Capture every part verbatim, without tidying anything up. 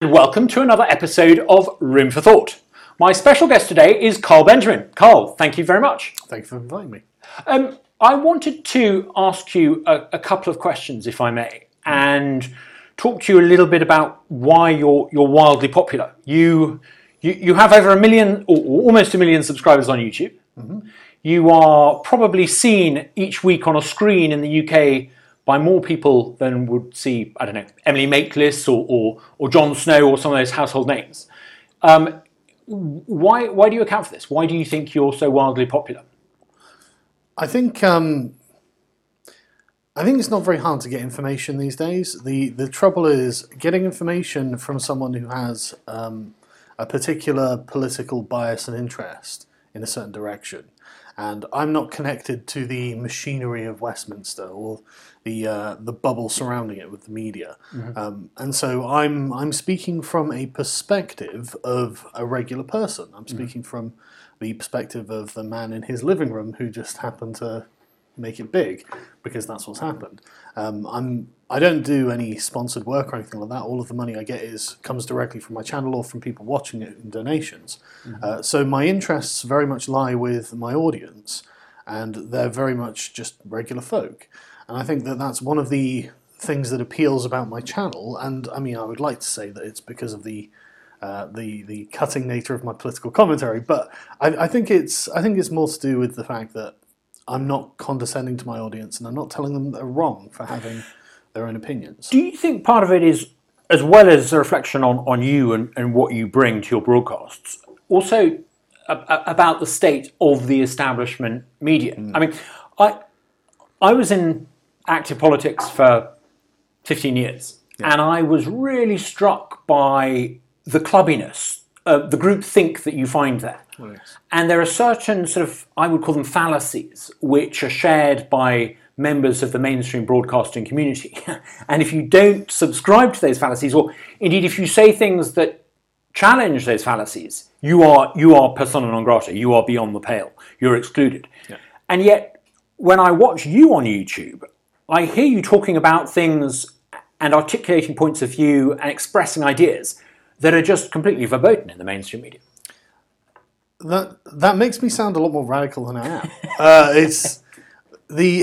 And welcome to another episode of Room for Thought. My special guest today is Carl Benjamin. Carl, thank you very much. Thank you for inviting me. Um, I wanted to ask you a, a couple of questions, if I may, and talk to you a little bit about why you're you're wildly popular. You you, you have over a million, or almost a million subscribers on YouTube. Mm-hmm. You are probably seen each week on a screen in the U K by more people than would see, I don't know, Emily Maitlis or, or, or Jon Snow or some of those household names. Um, why why do you account for this? Why do you think you're so wildly popular? I think um, I think it's not very hard to get information these days. The the trouble is getting information from someone who has um, a particular political bias and interest in a certain direction. And I'm not connected to the machinery of Westminster or the uh, the bubble surrounding it with the media, mm-hmm. um, and so I'm I'm speaking from a perspective of a regular person. I'm speaking mm-hmm. from the perspective of the man in his living room who just happened to make it big, because that's what's happened. Um, I'm I don't do any sponsored work or anything like that. All of the money I get is comes directly from my channel or from people watching it in donations. Mm-hmm. Uh, so my interests very much lie with my audience, and they're very much just regular folk. And I think that that's one of the things that appeals about my channel. And I mean, I would like to say that it's because of the uh, the the cutting nature of my political commentary, but I, I think it's I think it's more to do with the fact that I'm not condescending to my audience, and I'm not telling them they're wrong for having their own opinions. Do you think part of it is, as well as a reflection on, on you and, and what you bring to your broadcasts, also a, a, about the state of the establishment media? Mm. I mean, I I was in active politics for fifteen years, yeah. and I was really struck by the clubbiness, uh, the groupthink that you find there. Oh, yes. And there are certain sort of, I would call them fallacies, which are shared by members of the mainstream broadcasting community. And if you don't subscribe to those fallacies, or indeed if you say things that challenge those fallacies, you are you are persona non grata, you are beyond the pale, you're excluded. Yeah. And yet, when I watch you on YouTube, I hear you talking about things and articulating points of view and expressing ideas that are just completely verboten in the mainstream media. That that makes me sound a lot more radical than I am. uh, it's the,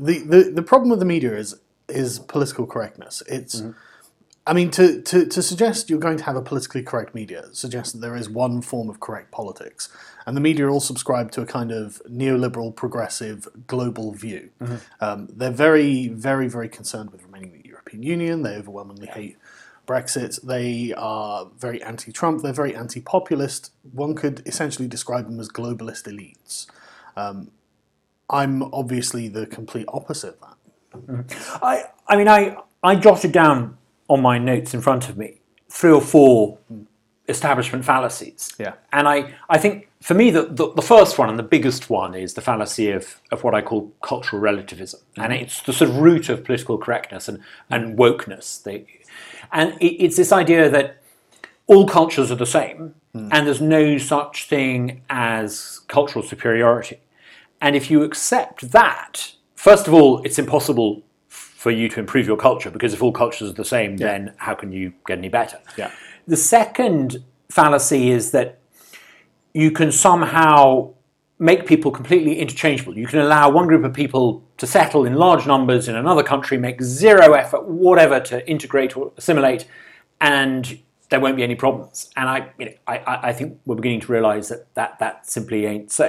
the the the problem with the media is is political correctness. It's mm-hmm. I mean to, to, to suggest you're going to have a politically correct media suggests that there is one form of correct politics, and the media all subscribe to a kind of neoliberal, progressive, global view. Mm-hmm. Um, they're very, very, very concerned with remaining in the European Union. They overwhelmingly hate Brexit, they are very anti-Trump, they're very anti-populist. One could essentially describe them as globalist elites. Um, I'm obviously the complete opposite of that. Mm-hmm. I, I mean, I, I jotted down on my notes in front of me three or four mm. establishment fallacies. Yeah. And I, I think, for me, the, the, the first one and the biggest one is the fallacy of, of what I call cultural relativism. Mm-hmm. And it's the sort of root of political correctness and, and wokeness. They, And it's this idea that all cultures are the same, mm. and there's no such thing as cultural superiority. And if you accept that, first of all, it's impossible for you to improve your culture, because if all cultures are the same, yeah. then how can you get any better? Yeah. The second fallacy is that you can somehow make people completely interchangeable. You can allow one group of people to settle in large numbers in another country, make zero effort, whatever, to integrate or assimilate, and there won't be any problems. And I, you know, I, I think we're beginning to realise that, that that simply ain't so.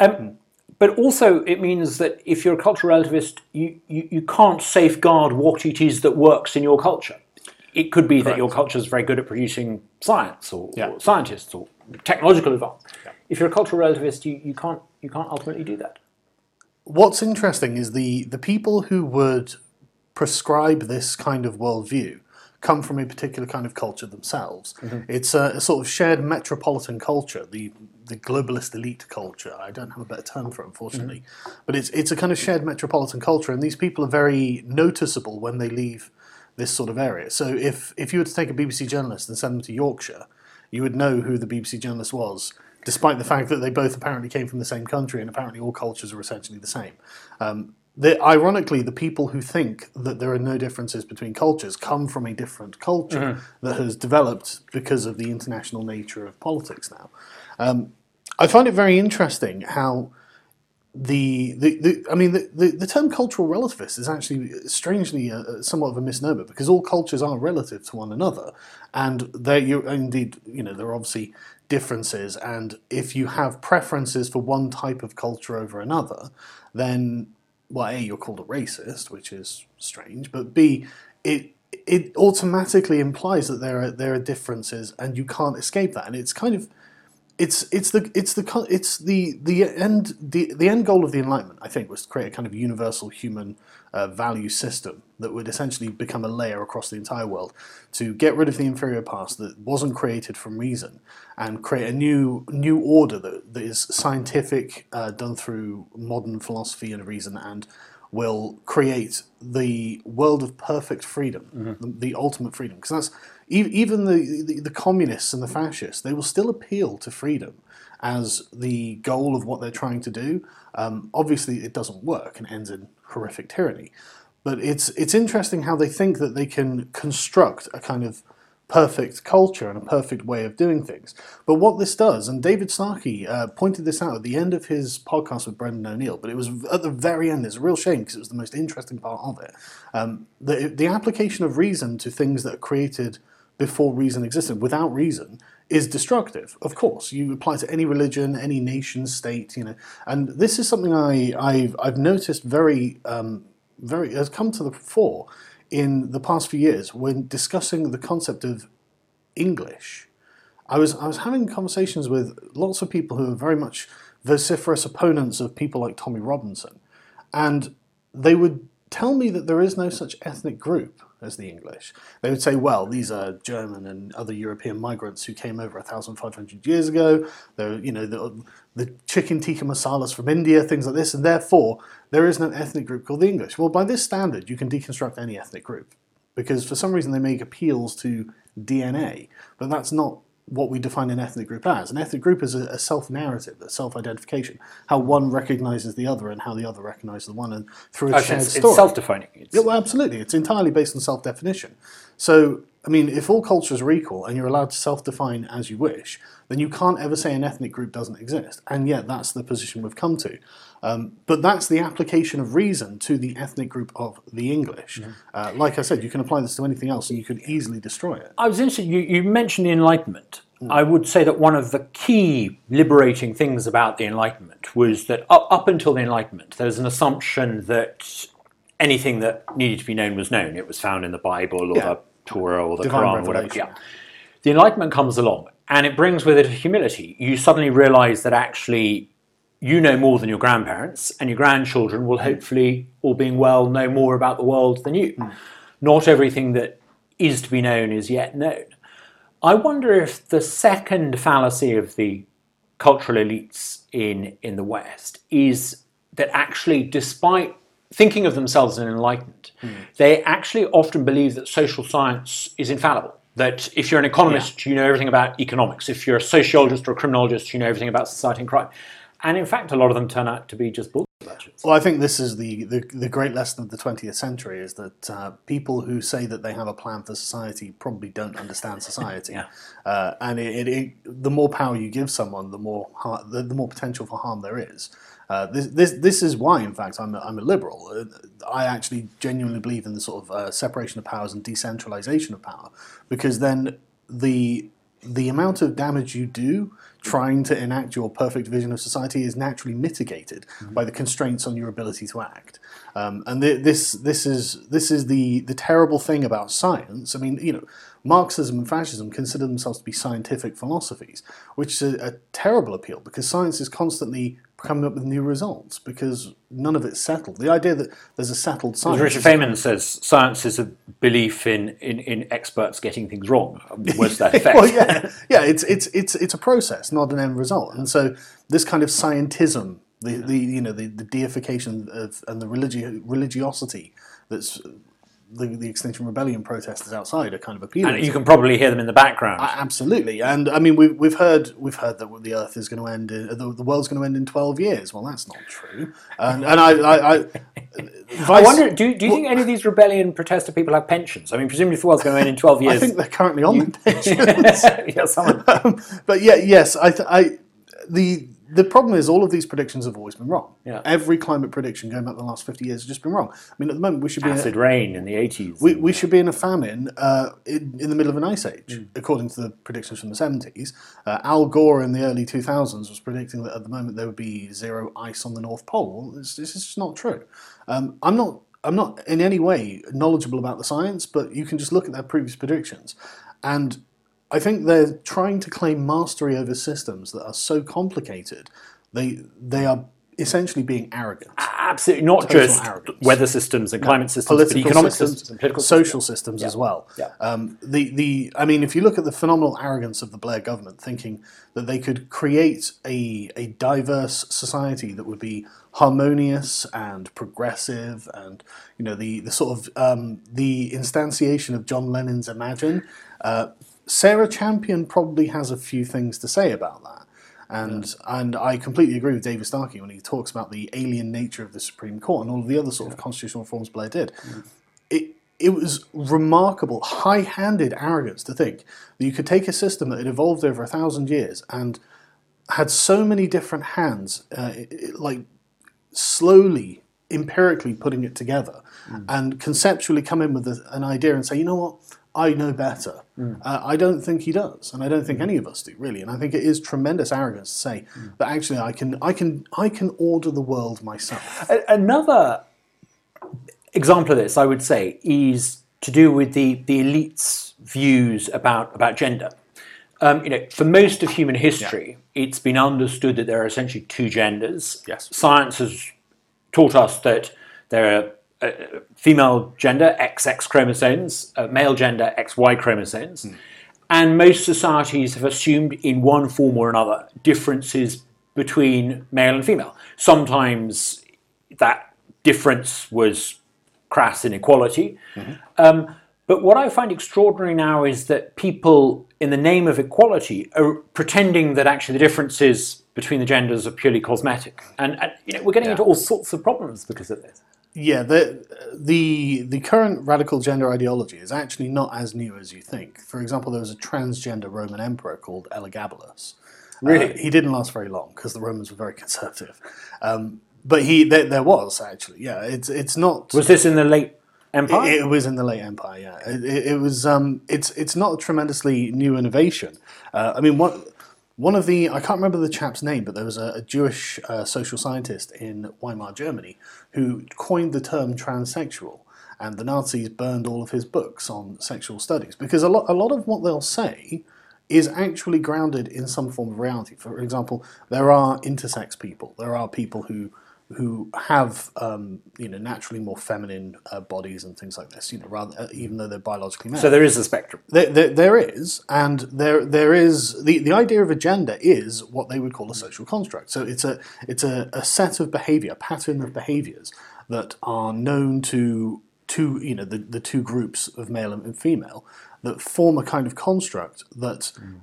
Um, but also, it means that if you're a cultural relativist, you, you, you can't safeguard what it is that works in your culture. It could be Correct. That your culture is very good at producing science or, yeah. or scientists or technological advance. Yeah. If you're a cultural relativist, you, you can't you can't ultimately do that. What's interesting is the, the people who would prescribe this kind of worldview come from a particular kind of culture themselves. Mm-hmm. It's a, a sort of shared metropolitan culture, the the globalist elite culture. I don't have a better term for it, unfortunately. Mm-hmm. But it's it's a kind of shared metropolitan culture, and these people are very noticeable when they leave this sort of area. So if, if you were to take a B B C journalist and send them to Yorkshire, you would know who the B B C journalist was, despite the fact that they both apparently came from the same country and apparently all cultures are essentially the same. Um, The, ironically, the people who think that there are no differences between cultures come from a different culture mm-hmm. that has developed because of the international nature of politics now. Um, I find it very interesting how the, the, the I mean, the, the, the term cultural relativist is actually strangely a, somewhat of a misnomer, because all cultures are relative to one another. And there you indeed, you know, there are obviously differences. And if you have preferences for one type of culture over another, then... well, A, you're called a racist, which is strange, but B, it it automatically implies that there are there are differences, and you can't escape that. And it's kind of, it's it's the it's the it's the the end the the end goal of the Enlightenment, I think, was to create a kind of universal human uh, value system that would essentially become a layer across the entire world, to get rid of the inferior past that wasn't created from reason, and create a new new order that, that is scientific, uh, done through modern philosophy and reason, and will create the world of perfect freedom, mm-hmm. the, the ultimate freedom. Because that's even the, the the communists and the fascists, they will still appeal to freedom as the goal of what they're trying to do. Um, obviously, it doesn't work and ends in horrific tyranny. But it's it's interesting how they think that they can construct a kind of perfect culture and a perfect way of doing things. But what this does, and David Starkey uh, pointed this out at the end of his podcast with Brendan O'Neill, but it was at the very end, it's a real shame because it was the most interesting part of it, um, the, the application of reason to things that are created before reason existed, without reason, is destructive. Of course, you apply to any religion, any nation state, you know, and this is something I, I've, I've noticed very... Um, Very has come to the fore in the past few years when discussing the concept of English. I was I was having conversations with lots of people who are very much vociferous opponents of people like Tommy Robinson, and they would tell me that there is no such ethnic group as the English. They would say, well, these are German and other European migrants who came over fifteen hundred years ago. They're, you know, the, the chicken tikka masalas from India, things like this, and therefore there is no ethnic group called the English. Well, by this standard, you can deconstruct any ethnic group, because for some reason they make appeals to D N A, but that's not what we define an ethnic group as. An ethnic group is a, a self-narrative, a self-identification, how one recognises the other and how the other recognises the one, and through a okay, shared it's, story. It's self-defining. It's... Yeah, well, absolutely. It's entirely based on self-definition. So, I mean, if all cultures are equal and you're allowed to self-define as you wish, then you can't ever say an ethnic group doesn't exist. And yet that's the position we've come to. Um, but that's the application of reason to the ethnic group of the English. Mm. Uh, like I said, you can apply this to anything else and you could easily destroy it. I was interested, you, you mentioned the Enlightenment. Mm. I would say that one of the key liberating things about the Enlightenment was that up, up until the Enlightenment, there's an assumption that anything that needed to be known was known. It was found in the Bible or yeah. the Torah or the Divine Quran, revelation. Whatever. Yeah. The Enlightenment comes along and it brings with it a humility. You suddenly realise that actually you know more than your grandparents, and your grandchildren will hopefully, all being well, know more about the world than you. Mm. Not everything that is to be known is yet known. I wonder if the second fallacy of the cultural elites in, in the West is that actually, despite thinking of themselves as enlightened, mm. they actually often believe that social science is infallible. That if you're an economist, yeah. you know everything about economics. If you're a sociologist or a criminologist, you know everything about society and crime. And in fact, a lot of them turn out to be just bullshit. Well, I think this is the, the, the great lesson of the twentieth century, is that uh, people who say that they have a plan for society probably don't understand society. yeah. uh, and it, it, it, the more power you give someone, the more har- the, the more potential for harm there is. Uh, this, this this is why, in fact, I'm a, I'm a liberal. I actually genuinely believe in the sort of uh, separation of powers and decentralization of power, because then the the amount of damage you do trying to enact your perfect vision of society is naturally mitigated mm-hmm. by the constraints on your ability to act. Um, and th- this this is this is the the terrible thing about science. I mean, you know, Marxism and fascism consider themselves to be scientific philosophies, which is a, a terrible appeal, because science is constantly coming up with new results, because none of it's settled. The idea that there's a settled science... As Richard Feynman says, science is a belief in, in, in experts getting things wrong. What's that effect? Well, yeah, yeah it's, it's, it's, it's a process, not an end result. And so this kind of scientism, the, the, you know, the, the deification of, and the religi- religiosity that's the, the Extinction Rebellion protesters outside are kind of appealing. And you can probably hear them in the background. I, absolutely, and I mean we've we've heard we've heard that the Earth is going to end, in, the, the world's going to end in twelve years. Well, that's not true. And, and I, I, I, Vice, I wonder, do do you well, think any of these rebellion protester people have pensions? I mean, presumably if the world's going to end in twelve years. I think they're currently on you, the pensions. Yeah, someone. Um, but yeah, yes, I, th- I the. The problem is all of these predictions have always been wrong. Yeah. Every climate prediction going back the last fifty years has just been wrong. I mean, at the moment we should be acid in a, rain in the eighties. We, we should be in a famine uh, in, in the middle of an ice age, mm. according to the predictions from the seventies. Uh, Al Gore in the early two thousands was predicting that at the moment there would be zero ice on the North Pole. This is just not true. Um, I'm not. I'm not in any way knowledgeable about the science, but you can just look at their previous predictions, and I think they're trying to claim mastery over systems that are so complicated, they they are essentially being arrogant. Absolutely, not Total just arrogance. Weather systems and climate no, systems, political but economic systems, systems and political social systems, systems yeah. as well. Yeah. Um, the the I mean, if you look at the phenomenal arrogance of the Blair government, thinking that they could create a a diverse society that would be harmonious and progressive, and you know the the sort of um, the instantiation of John Lennon's Imagine. Uh, Sarah Champion probably has a few things to say about that, and yeah. and I completely agree with David Starkey when he talks about the alien nature of the Supreme Court and all of the other sort yeah. of constitutional reforms Blair did. Yeah. It it was remarkable, high-handed arrogance to think that you could take a system that had evolved over a thousand years and had so many different hands, uh, it, it, like slowly, empirically putting it together, mm. and conceptually come in with a, an idea and say, you know what? I know better. Mm. Uh, I don't think he does, and I don't think any of us do, really. And I think it is tremendous arrogance to say mm. that actually I can, I can, I can order the world myself. Another example of this, I would say, is to do with the the elite's views about about gender. Um, you know, for most of human history, yeah. it's been understood that there are essentially two genders. Yes, science has taught us that there are. Uh, female gender, X X chromosomes, uh, male gender, X Y chromosomes. Mm. And most societies have assumed in one form or another differences between male and female. Sometimes that difference was crass inequality. Mm-hmm. Um, but what I find extraordinary now is that people, in the name of equality, are pretending that actually the differences between the genders are purely cosmetic. And, and you know, we're getting yeah. into all sorts of problems because of this. Yeah, the, the the current radical gender ideology is actually not as new as you think. For example, there was a transgender Roman emperor called Elagabalus. Really? Uh, he didn't last very long because the Romans were very conservative. Um, but he there, there was, actually. Yeah, it's it's not... Was this in the late Empire? It, it was in the late Empire, yeah. It, it, it was, um, it's, it's not a tremendously new innovation. Uh, I mean, what... One of the, I can't remember the chap's name, but there was a, a Jewish uh, social scientist in Weimar, Germany, who coined the term transsexual, and the Nazis burned all of his books on sexual studies, because a lot, a lot of what they'll say is actually grounded in some form of reality. For example, there are intersex people, there are people who who have um, you know naturally more feminine uh, bodies and things like this, you know, rather uh, even though they're biologically male. So there is a spectrum. There, there, there is, and there there is the, the idea of a gender is what they would call a social construct. So it's a it's a, a set of behaviour, a pattern of behaviours that are known to two you know the, the two groups of male and female that form a kind of construct that mm.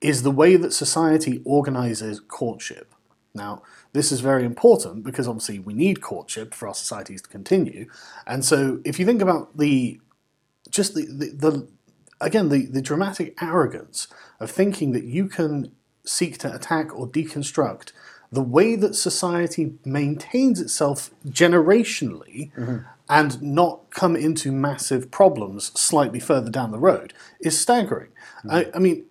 is the way that society organises courtship. Now, this is very important because obviously we need courtship for our societies to continue. And so if you think about the, just the, the, the again, the, the dramatic arrogance of thinking that you can seek to attack or deconstruct the way that society maintains itself generationally mm-hmm. and not come into massive problems slightly further down the road is staggering. Mm-hmm. I, I mean...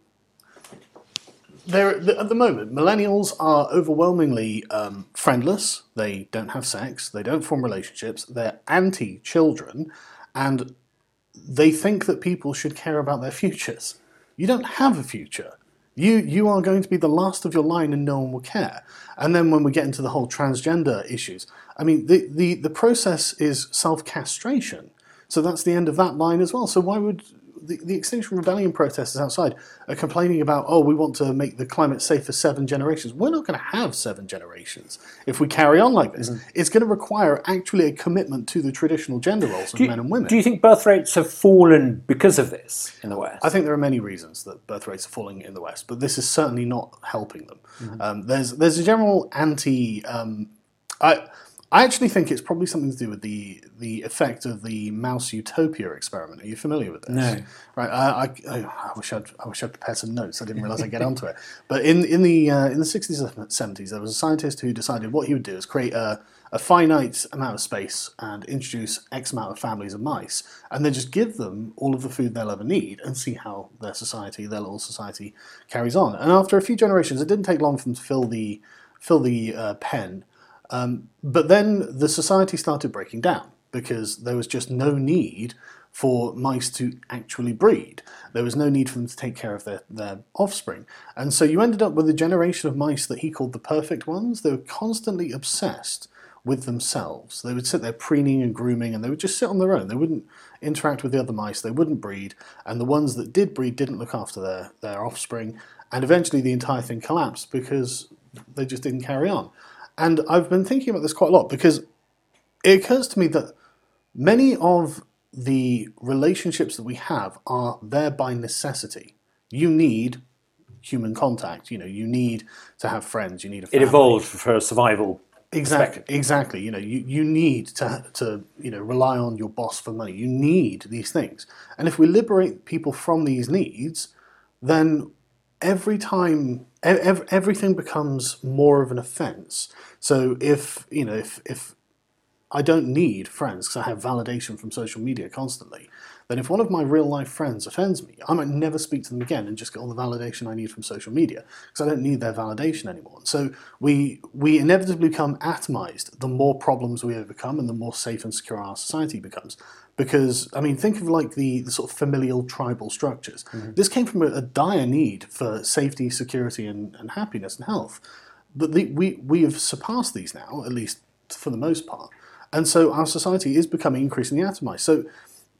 They're, at the moment, millennials are overwhelmingly um, friendless, they don't have sex, they don't form relationships, they're anti-children, and they think that people should care about their futures. You don't have a future. You you are going to be the last of your line and no one will care. And then when we get into the whole transgender issues, I mean, the, the, the process is self-castration, so that's the end of that line as well. So why would... the, the Extinction Rebellion protesters outside are complaining about, oh, we want to make the climate safe for seven generations. We're not going to have seven generations if we carry on like this. Mm-hmm. It's going to require actually a commitment to the traditional gender roles of you, men and women. Do you think birth rates have fallen because of this in the West? I think there are many reasons that birth rates are falling in the West, but this is certainly not helping them. Mm-hmm. Um, there's there's a general anti... Um, I, I actually think it's probably something to do with the the effect of the mouse utopia experiment. Are you familiar with this? No. Right. I, I, I wish I'd I wish I'd prepared some notes. I didn't realise I'd get onto it. But in in the uh, in the sixties and seventies, there was a scientist who decided what he would do is create a a finite amount of space and introduce X amount of families of mice, and then just give them all of the food they'll ever need and see how their society, their little society, carries on. And after a few generations, it didn't take long for them to fill the fill the uh, pen. Um, but then the society started breaking down because there was just no need for mice to actually breed. There was no need for them to take care of their, their offspring. And so you ended up with a generation of mice that he called the perfect ones. They were constantly obsessed with themselves. They would sit there preening and grooming, and they would just sit on their own. They wouldn't interact with the other mice. They wouldn't breed. And the ones that did breed didn't look after their, their offspring. And eventually the entire thing collapsed because they just didn't carry on. And I've been thinking about this quite a lot because it occurs to me that many of the relationships that we have are there by necessity. You need human contact. You know, you need to have friends. You need a family. It evolved for survival. Exactly. Exactly. You know, you, you need to to you know rely on your boss for money. You need these things. And if we liberate people from these needs, then every time. Everything becomes more of an offence. So if you know, if if I don't need friends because I have validation from social media constantly, then if one of my real life friends offends me, I might never speak to them again and just get all the validation I need from social media because I don't need their validation anymore. So we we inevitably become atomised. The more problems we overcome, and the more safe and secure our society becomes. Because, I mean, think of like the, the sort of familial tribal structures. Mm-hmm. This came from a, a dire need for safety, security, and, and happiness and health. But the, we, we have surpassed these now, at least for the most part. And so our society is becoming increasingly atomized. So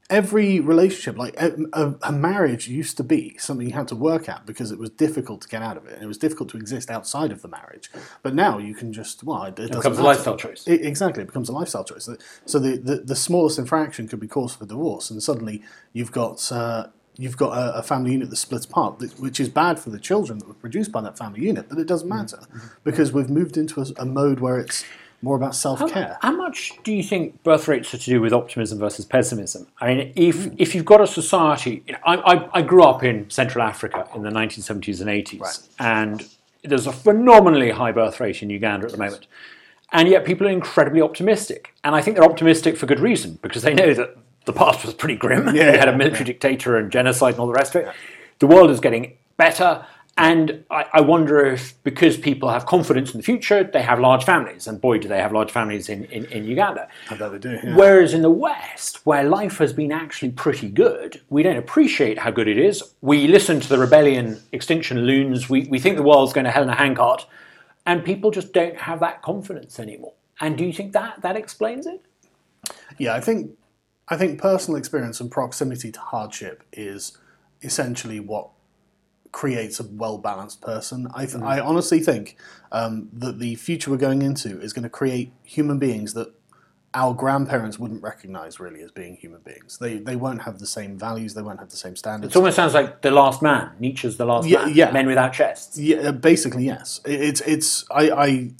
every relationship, like a, a, a marriage used to be something you had to work at because it was difficult to get out of it. And it was difficult to exist outside of the marriage. But now you can just, well, it, it, it doesn't becomes matter. A lifestyle choice. It, exactly, it becomes a lifestyle choice. So the, the, the smallest infraction could be cause for divorce. And suddenly you've got uh, you've got a, a family unit that splits apart, which is bad for the children that were produced by that family unit. But it doesn't matter mm-hmm. because we've moved into a, a mode where it's more about self-care. How, how much do you think birth rates are to do with optimism versus pessimism? I mean, if mm. if you've got a society, you know, I, I I grew up in Central Africa in the nineteen seventies and eighties, right. and there's a phenomenally high birth rate in Uganda at the moment, and yet people are incredibly optimistic, and I think they're optimistic for good reason because they know that the past was pretty grim. Yeah, they had a military yeah. dictator and genocide and all the rest of it. Yeah. The world is getting better. And I, I wonder if, because people have confidence in the future, they have large families. And boy, do they have large families in, in, in Uganda. I bet they do. Yeah. Whereas in the West, where life has been actually pretty good, we don't appreciate how good it is. We listen to the rebellion, extinction loons. We, we think the world's going to hell in a handcart. And people just don't have that confidence anymore. And do you think that, that explains it? Yeah, I think, I think personal experience and proximity to hardship is essentially what creates a well-balanced person. I, th- mm. I honestly think um, that the future we're going into is going to create human beings that our grandparents wouldn't recognise really as being human beings. They they won't have the same values. They won't have the same standards. It almost sounds like The Last Man. Nietzsche's The Last yeah, Man. Yeah. Men without chests. Yeah, basically yes. It, it's it's I. I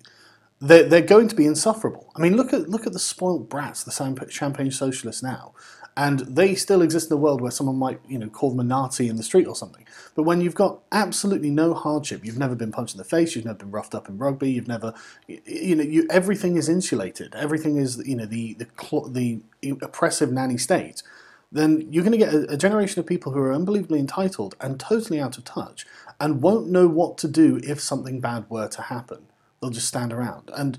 They're, they're going to be insufferable. I mean, look at look at the spoiled brats, the champagne socialists now, and they still exist in a world where someone might, you know, call them a Nazi in the street or something. But when you've got absolutely no hardship, you've never been punched in the face, you've never been roughed up in rugby, you've never, you know, you everything is insulated, everything is, you know, the the cl- the oppressive nanny state. Then you're going to get a, a generation of people who are unbelievably entitled and totally out of touch, and won't know what to do if something bad were to happen. They'll just stand around. And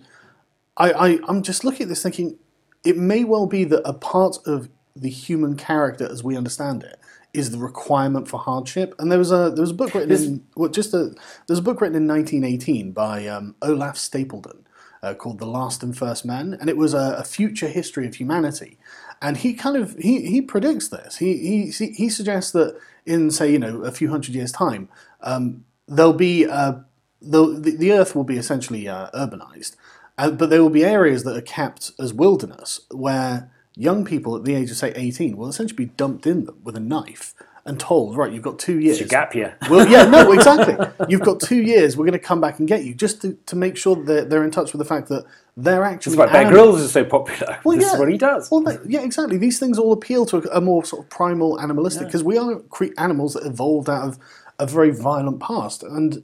I, I, I'm just looking at this thinking, it may well be that a part of the human character as we understand it is the requirement for hardship. And there was a there was a book written in well, just a there's a book written in nineteen eighteen by um, Olaf Stapledon, uh, called The Last and First Men, and it was a, a future history of humanity. And he kind of, he, he predicts this. He, he, he suggests that in, say, you know, a few hundred years' time, um, there'll be, uh, the, the Earth will be essentially uh, urbanized, uh, but there will be areas that are kept as wilderness where young people at the age of, say, eighteen will essentially be dumped in them with a knife and told, right, you've got two years. It's a gap year. Well, yeah, no, exactly. You've got two years. We're going to come back and get you, just to, to make sure that they're, they're in touch with the fact that they're actually... That's why Bear Grylls is so popular. Well, this yeah. is what he does. Well, they, yeah, exactly. These things all appeal to a, a more sort of primal animalistic, because yeah. we are cre- animals that evolved out of a very violent past. And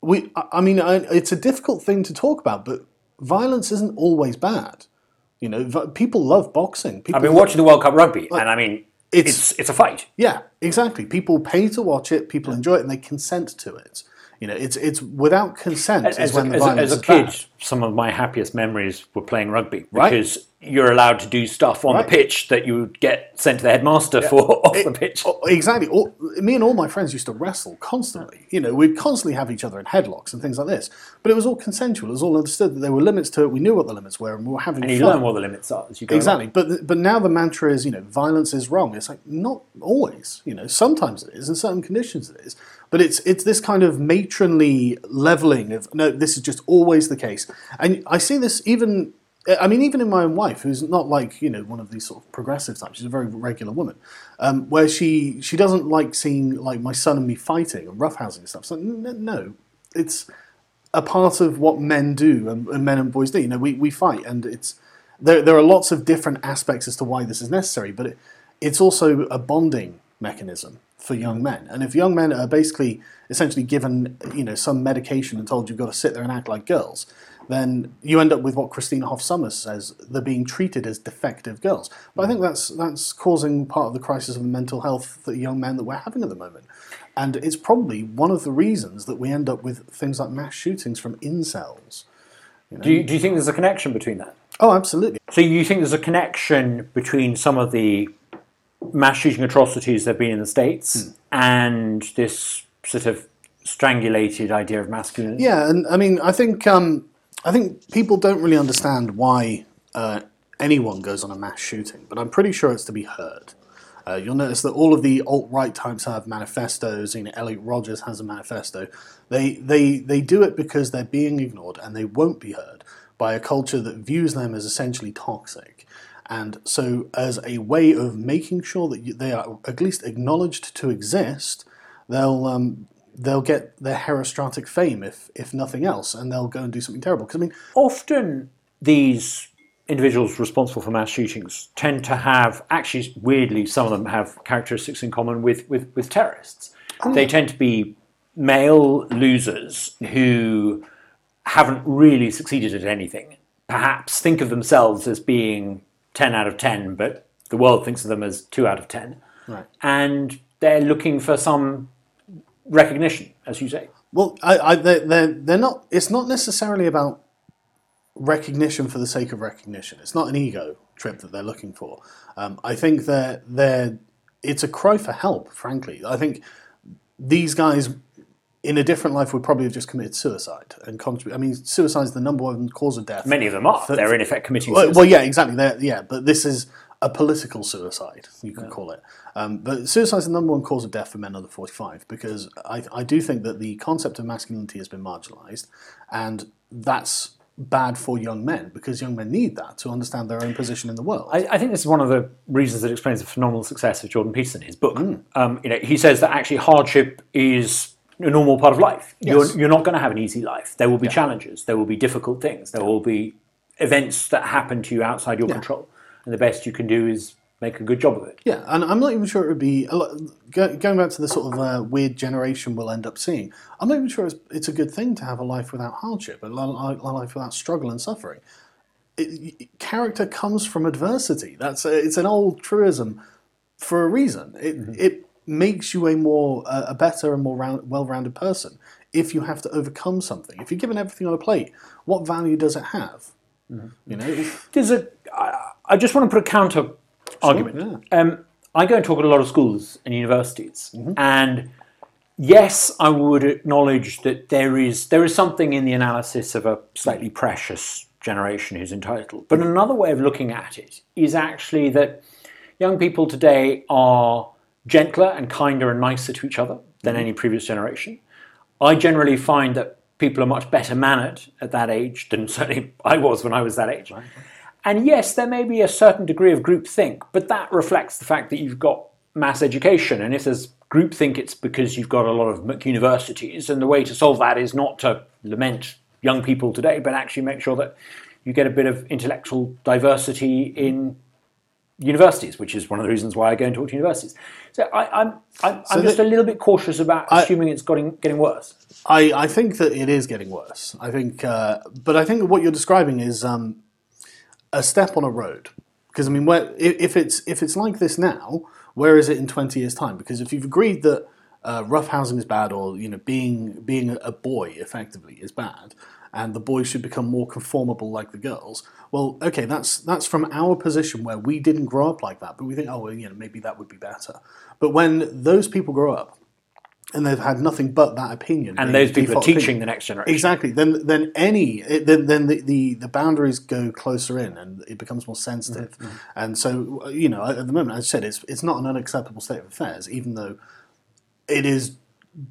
we, I mean, I, it's a difficult thing to talk about, but violence isn't always bad. You know, people love boxing. People I've been love, watching the World Cup Rugby, like, and I mean... It's, it's it's a fight. Yeah, exactly. People pay to watch it. People yeah. enjoy it, and they consent to it. You know, it's it's without consent as, is when a, the violence as a, as a kid, is bad. Some of my happiest memories were playing rugby right. because you're allowed to do stuff on right. the pitch that you would get sent to the headmaster yeah. for off it, the pitch. Exactly. All, me and all my friends used to wrestle constantly. You know, we'd constantly have each other in headlocks and things like this. But it was all consensual. It was all understood that there were limits to it. We knew what the limits were, and we were having and fun. And you learn what the limits are as you go Exactly. along. But but now the mantra is, you know, violence is wrong. It's like, not always. You know, sometimes it is. In certain conditions it is. But it's it's this kind of matronly leveling of, no, this is just always the case. And I see this even... I mean, even in my own wife, who's not like, you know, one of these sort of progressive types, she's a very regular woman, um, where she, she doesn't like seeing, like, my son and me fighting and roughhousing and stuff. So, no, it's a part of what men do and, and men and boys do. You know, we, we fight, and it's there, there are lots of different aspects as to why this is necessary, but it, it's also a bonding mechanism for young men. And if young men are basically essentially given, you know, some medication and told you've got to sit there and act like girls, then you end up with what Christina Hoff Sommers says, they're being treated as defective girls. But I think that's that's causing part of the crisis of the mental health for young men that we're having at the moment. And it's probably one of the reasons that we end up with things like mass shootings from incels. You know? Do you, do you think there's a connection between that? Oh, absolutely. So you think there's a connection between some of the mass shooting atrocities that have been in the States mm. and this sort of strangulated idea of masculinity? Yeah, and I mean, I think... Um, I think people don't really understand why uh, anyone goes on a mass shooting, but I'm pretty sure it's to be heard. Uh, you'll notice that all of the alt-right types have manifestos. You know, Elliot Rodgers has a manifesto. They they they do it because they're being ignored and they won't be heard by a culture that views them as essentially toxic. And so, as a way of making sure that they are at least acknowledged to exist, they'll. Um, they'll get their herostratic fame, if if nothing else, and they'll go and do something terrible. Because I mean, often these individuals responsible for mass shootings tend to have, actually, weirdly, some of them have characteristics in common with, with, with terrorists. Oh. They tend to be male losers who haven't really succeeded at anything. Perhaps think of themselves as being ten out of ten, but the world thinks of them as two out of ten. Right. And they're looking for some... recognition, as you say. Well, I, I, they're, they're not. It's not necessarily about recognition for the sake of recognition. It's not an ego trip that they're looking for. Um, I think that they're, it's a cry for help, frankly. I think these guys, in a different life, would probably have just committed suicide. and contrib- I mean, suicide is the number one cause of death. Many of them are. But, they're in effect committing suicide. Well, yeah, exactly. They're, yeah, but this is... a political suicide, you could yeah. call it. Um, but suicide is the number one cause of death for men under forty-five, because I, I do think that the concept of masculinity has been marginalised, and that's bad for young men, because young men need that to understand their own position in the world. I, I think this is one of the reasons that explains the phenomenal success of Jordan Peterson, his book. Mm. Um, you know, he says that actually hardship is a normal part of life. Yes. You're, you're not going to have an easy life. There will be yeah. challenges. There will be difficult things. There yeah. will be events that happen to you outside your yeah. control. And the best you can do is make a good job of it. Yeah, and I'm not even sure it would be... A lot, go, going back to the sort of uh, weird generation we'll end up seeing, I'm not even sure it's, it's a good thing to have a life without hardship, a life without struggle and suffering. It, it, character comes from adversity. That's a, it's an old truism for a reason. It, mm-hmm. it makes you a more uh, a better and more round, well-rounded person if you have to overcome something. If you're given everything on a plate, what value does it have? Mm-hmm. You know, if, There's a... I, I just want to put a counter argument. Sure, yeah. um, I go and talk at a lot of schools and universities, mm-hmm. and yes, I would acknowledge that there is there is something in the analysis of a slightly precious generation who's entitled. But another way of looking at it is actually that young people today are gentler and kinder and nicer to each other than any previous generation. I generally find that people are much better mannered at that age than certainly I was when I was that age. Right. And yes, there may be a certain degree of groupthink, but that reflects the fact that you've got mass education. And if there's groupthink, it's because you've got a lot of universities. And the way to solve that is not to lament young people today, but actually make sure that you get a bit of intellectual diversity in universities, which is one of the reasons why I go and talk to universities. So I, I'm, I'm, so I'm just a little bit cautious about I, assuming it's getting getting worse. I, I think that it is getting worse. I think, uh, but I think what you're describing is um, a step on a road. Because I mean, where, if it's if it's like this now, where is it in twenty years' time? Because if you've agreed that uh, roughhousing is bad, or you know, being being a boy effectively is bad, and the boys should become more conformable like the girls. Well, okay, that's that's from our position where we didn't grow up like that, but we think, oh, well, you know, maybe that would be better. But when those people grow up and they've had nothing but that opinion, and those people are teaching opinion, the next generation, exactly, then then any then then the, the, the boundaries go closer in, and it becomes more sensitive. Mm-hmm. And so, you know, at the moment, as I said, it's it's not an unacceptable state of affairs, even though it is.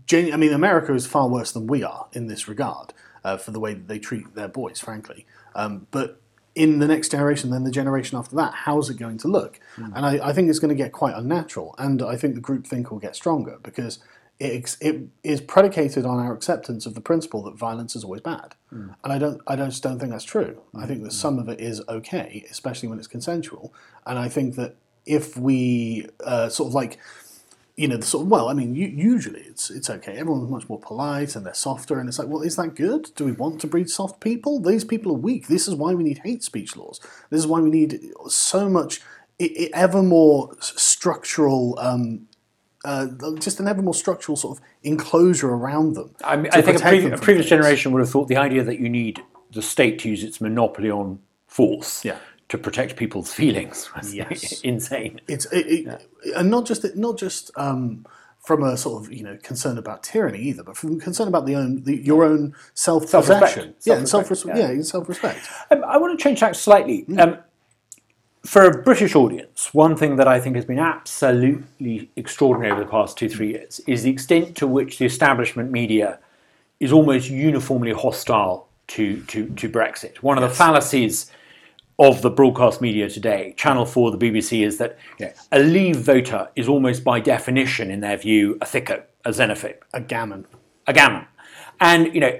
Genu- I mean, America is far worse than we are in this regard. Uh, for the way that they treat their boys, frankly. Um, but in the next generation, then the generation after that, how's it going to look? Mm. And I, I think it's going to get quite unnatural. And I think the groupthink will get stronger because it, it is predicated on our acceptance of the principle that violence is always bad. Mm. And I don't, I don't, just don't think that's true. Mm. I think that some of it is okay, especially when it's consensual. And I think that if we uh, sort of like... You know, the sort of, well, I mean, you, usually it's it's okay. Everyone's much more polite and they're softer. And it's like, well, is that good? Do we want to breed soft people? These people are weak. This is why we need hate speech laws. This is why we need so much, it, it, ever more structural, um, uh, just an ever more structural sort of enclosure around them. I mean, I think a, pre- a previous things. generation would have thought the idea that you need the state to use its monopoly on force. Yeah. To protect people's feelings, was yes. insane. It's it, it, yeah. and not just not just um, from a sort of you know concern about tyranny either, but from concern about the own the, your own self possession, yeah, and self yeah, yeah self respect. Um, I want to change tack slightly. Mm. Um, for a British audience, one thing that I think has been absolutely extraordinary over the past two three years is the extent to which the establishment media is almost uniformly hostile to to, to Brexit. One yes. of the fallacies of the broadcast media today, Channel four, the B B C, is that yeah. a Leave voter is almost by definition, in their view, a thicko, a xenophobe. A gammon. A gammon. And, you know,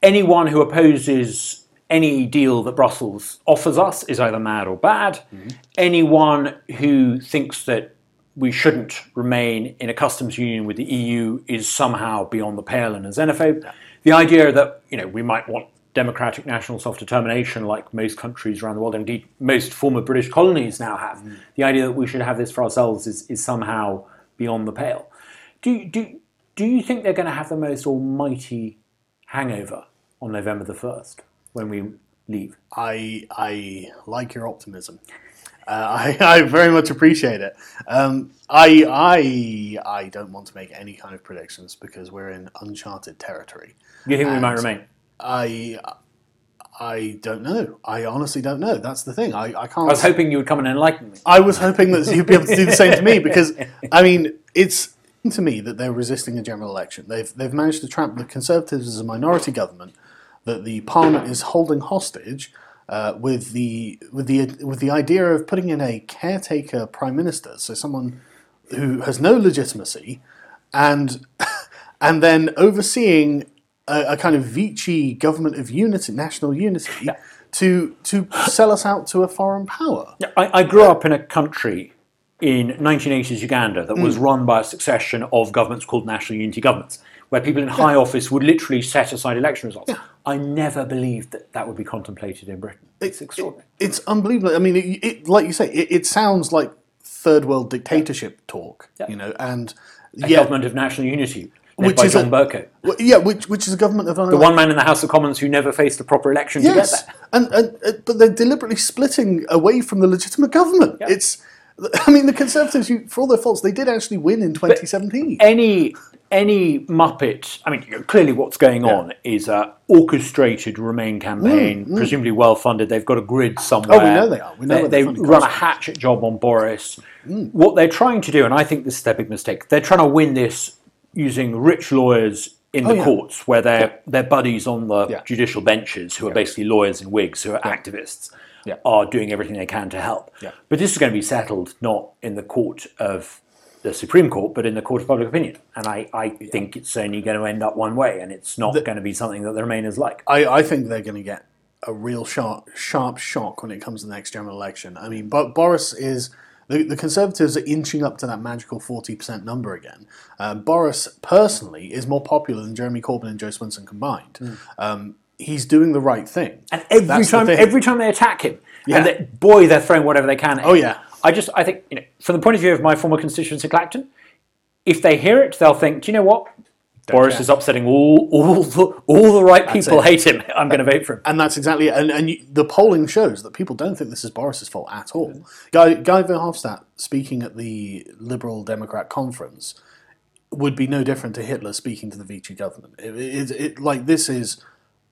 anyone who opposes any deal that Brussels offers us is either mad or bad. Mm-hmm. Anyone who thinks that we shouldn't remain in a customs union with the E U is somehow beyond the pale and a xenophobe. Yeah. The idea that, you know, we might want democratic national self-determination like most countries around the world, indeed most former British colonies now have. Mm. The idea that we should have this for ourselves is, is somehow beyond the pale. Do, do, do you think they're going to have the most almighty hangover on November the first when we leave? I I like your optimism. Uh, I, I very much appreciate it. Um, I, I, I don't want to make any kind of predictions because we're in uncharted territory. You think and we might remain? I I don't know. I honestly don't know. That's the thing. I, I can't. I was hoping you would come and enlighten me. I was hoping that you'd be able to do the same to me because, I mean, it's to me that they're resisting a general election. They've they've managed to trap the Conservatives as a minority government that the Parliament is holding hostage uh, with the with the with the idea of putting in a caretaker prime minister, so someone who has no legitimacy, and and then overseeing a kind of Vichy government of unity, national unity, yeah. to to sell us out to a foreign power. I, I grew up in a country in nineteen eighties Uganda that mm. was run by a succession of governments called national unity governments, where people in high yeah. office would literally set aside election results. Yeah. I never believed that that would be contemplated in Britain. It's it, extraordinary. It, it's unbelievable. I mean, it, it, like you say, it, it sounds like third world dictatorship yeah. talk, yeah. you know, and a yeah, government of national unity. Which is, a, yeah, which, which is a government of... The one man in the House of Commons who never faced a proper election yes. to get there. And, and, and, but they're deliberately splitting away from the legitimate government. Yeah. It's, I mean, the Conservatives, you, for all their faults, they did actually win in twenty seventeen. But any any Muppet, I mean, you know, clearly what's going yeah. on is an orchestrated Remain campaign, mm, mm. presumably well-funded. They've got a grid somewhere. Oh, we know they are. We know they, they run a hatchet job on Boris. Mm. What they're trying to do, and I think this is their big mistake, they're trying to win this using rich lawyers in oh, the yeah. courts, where they're, yeah. their buddies on the yeah. judicial benches, who yeah. are basically lawyers in wigs, who are yeah. activists, yeah. are doing everything they can to help. Yeah. But this is going to be settled not in the court of... the Supreme Court, but in the Court of Public Opinion. And I, I think it's only going to end up one way, and it's not the, going to be something that the Remainers like. I, I think they're going to get a real sharp, sharp shock when it comes to the next general election. I mean, but Boris is... The, the Conservatives are inching up to that magical forty percent number again. Um, Boris, personally, is more popular than Jeremy Corbyn and Joe Swinson combined. Mm. Um, he's doing the right thing. And every That's time every time they attack him, yeah. and they, boy, they're throwing whatever they can at him. Oh, yeah. I just, I think, you know, from the point of view of my former constituents in Clacton, if they hear it, they'll think, do you know what? Don't Boris care. Is upsetting all, all the all the right that's people it. Hate him. I'm going to vote for him. And that's exactly it. And, and you, the polling shows that people don't think this is Boris's fault at all. Mm-hmm. Guy, Guy Verhofstadt, speaking at the Liberal Democrat conference, would be no different to Hitler speaking to the Vichy government. It, it, it, like, this is...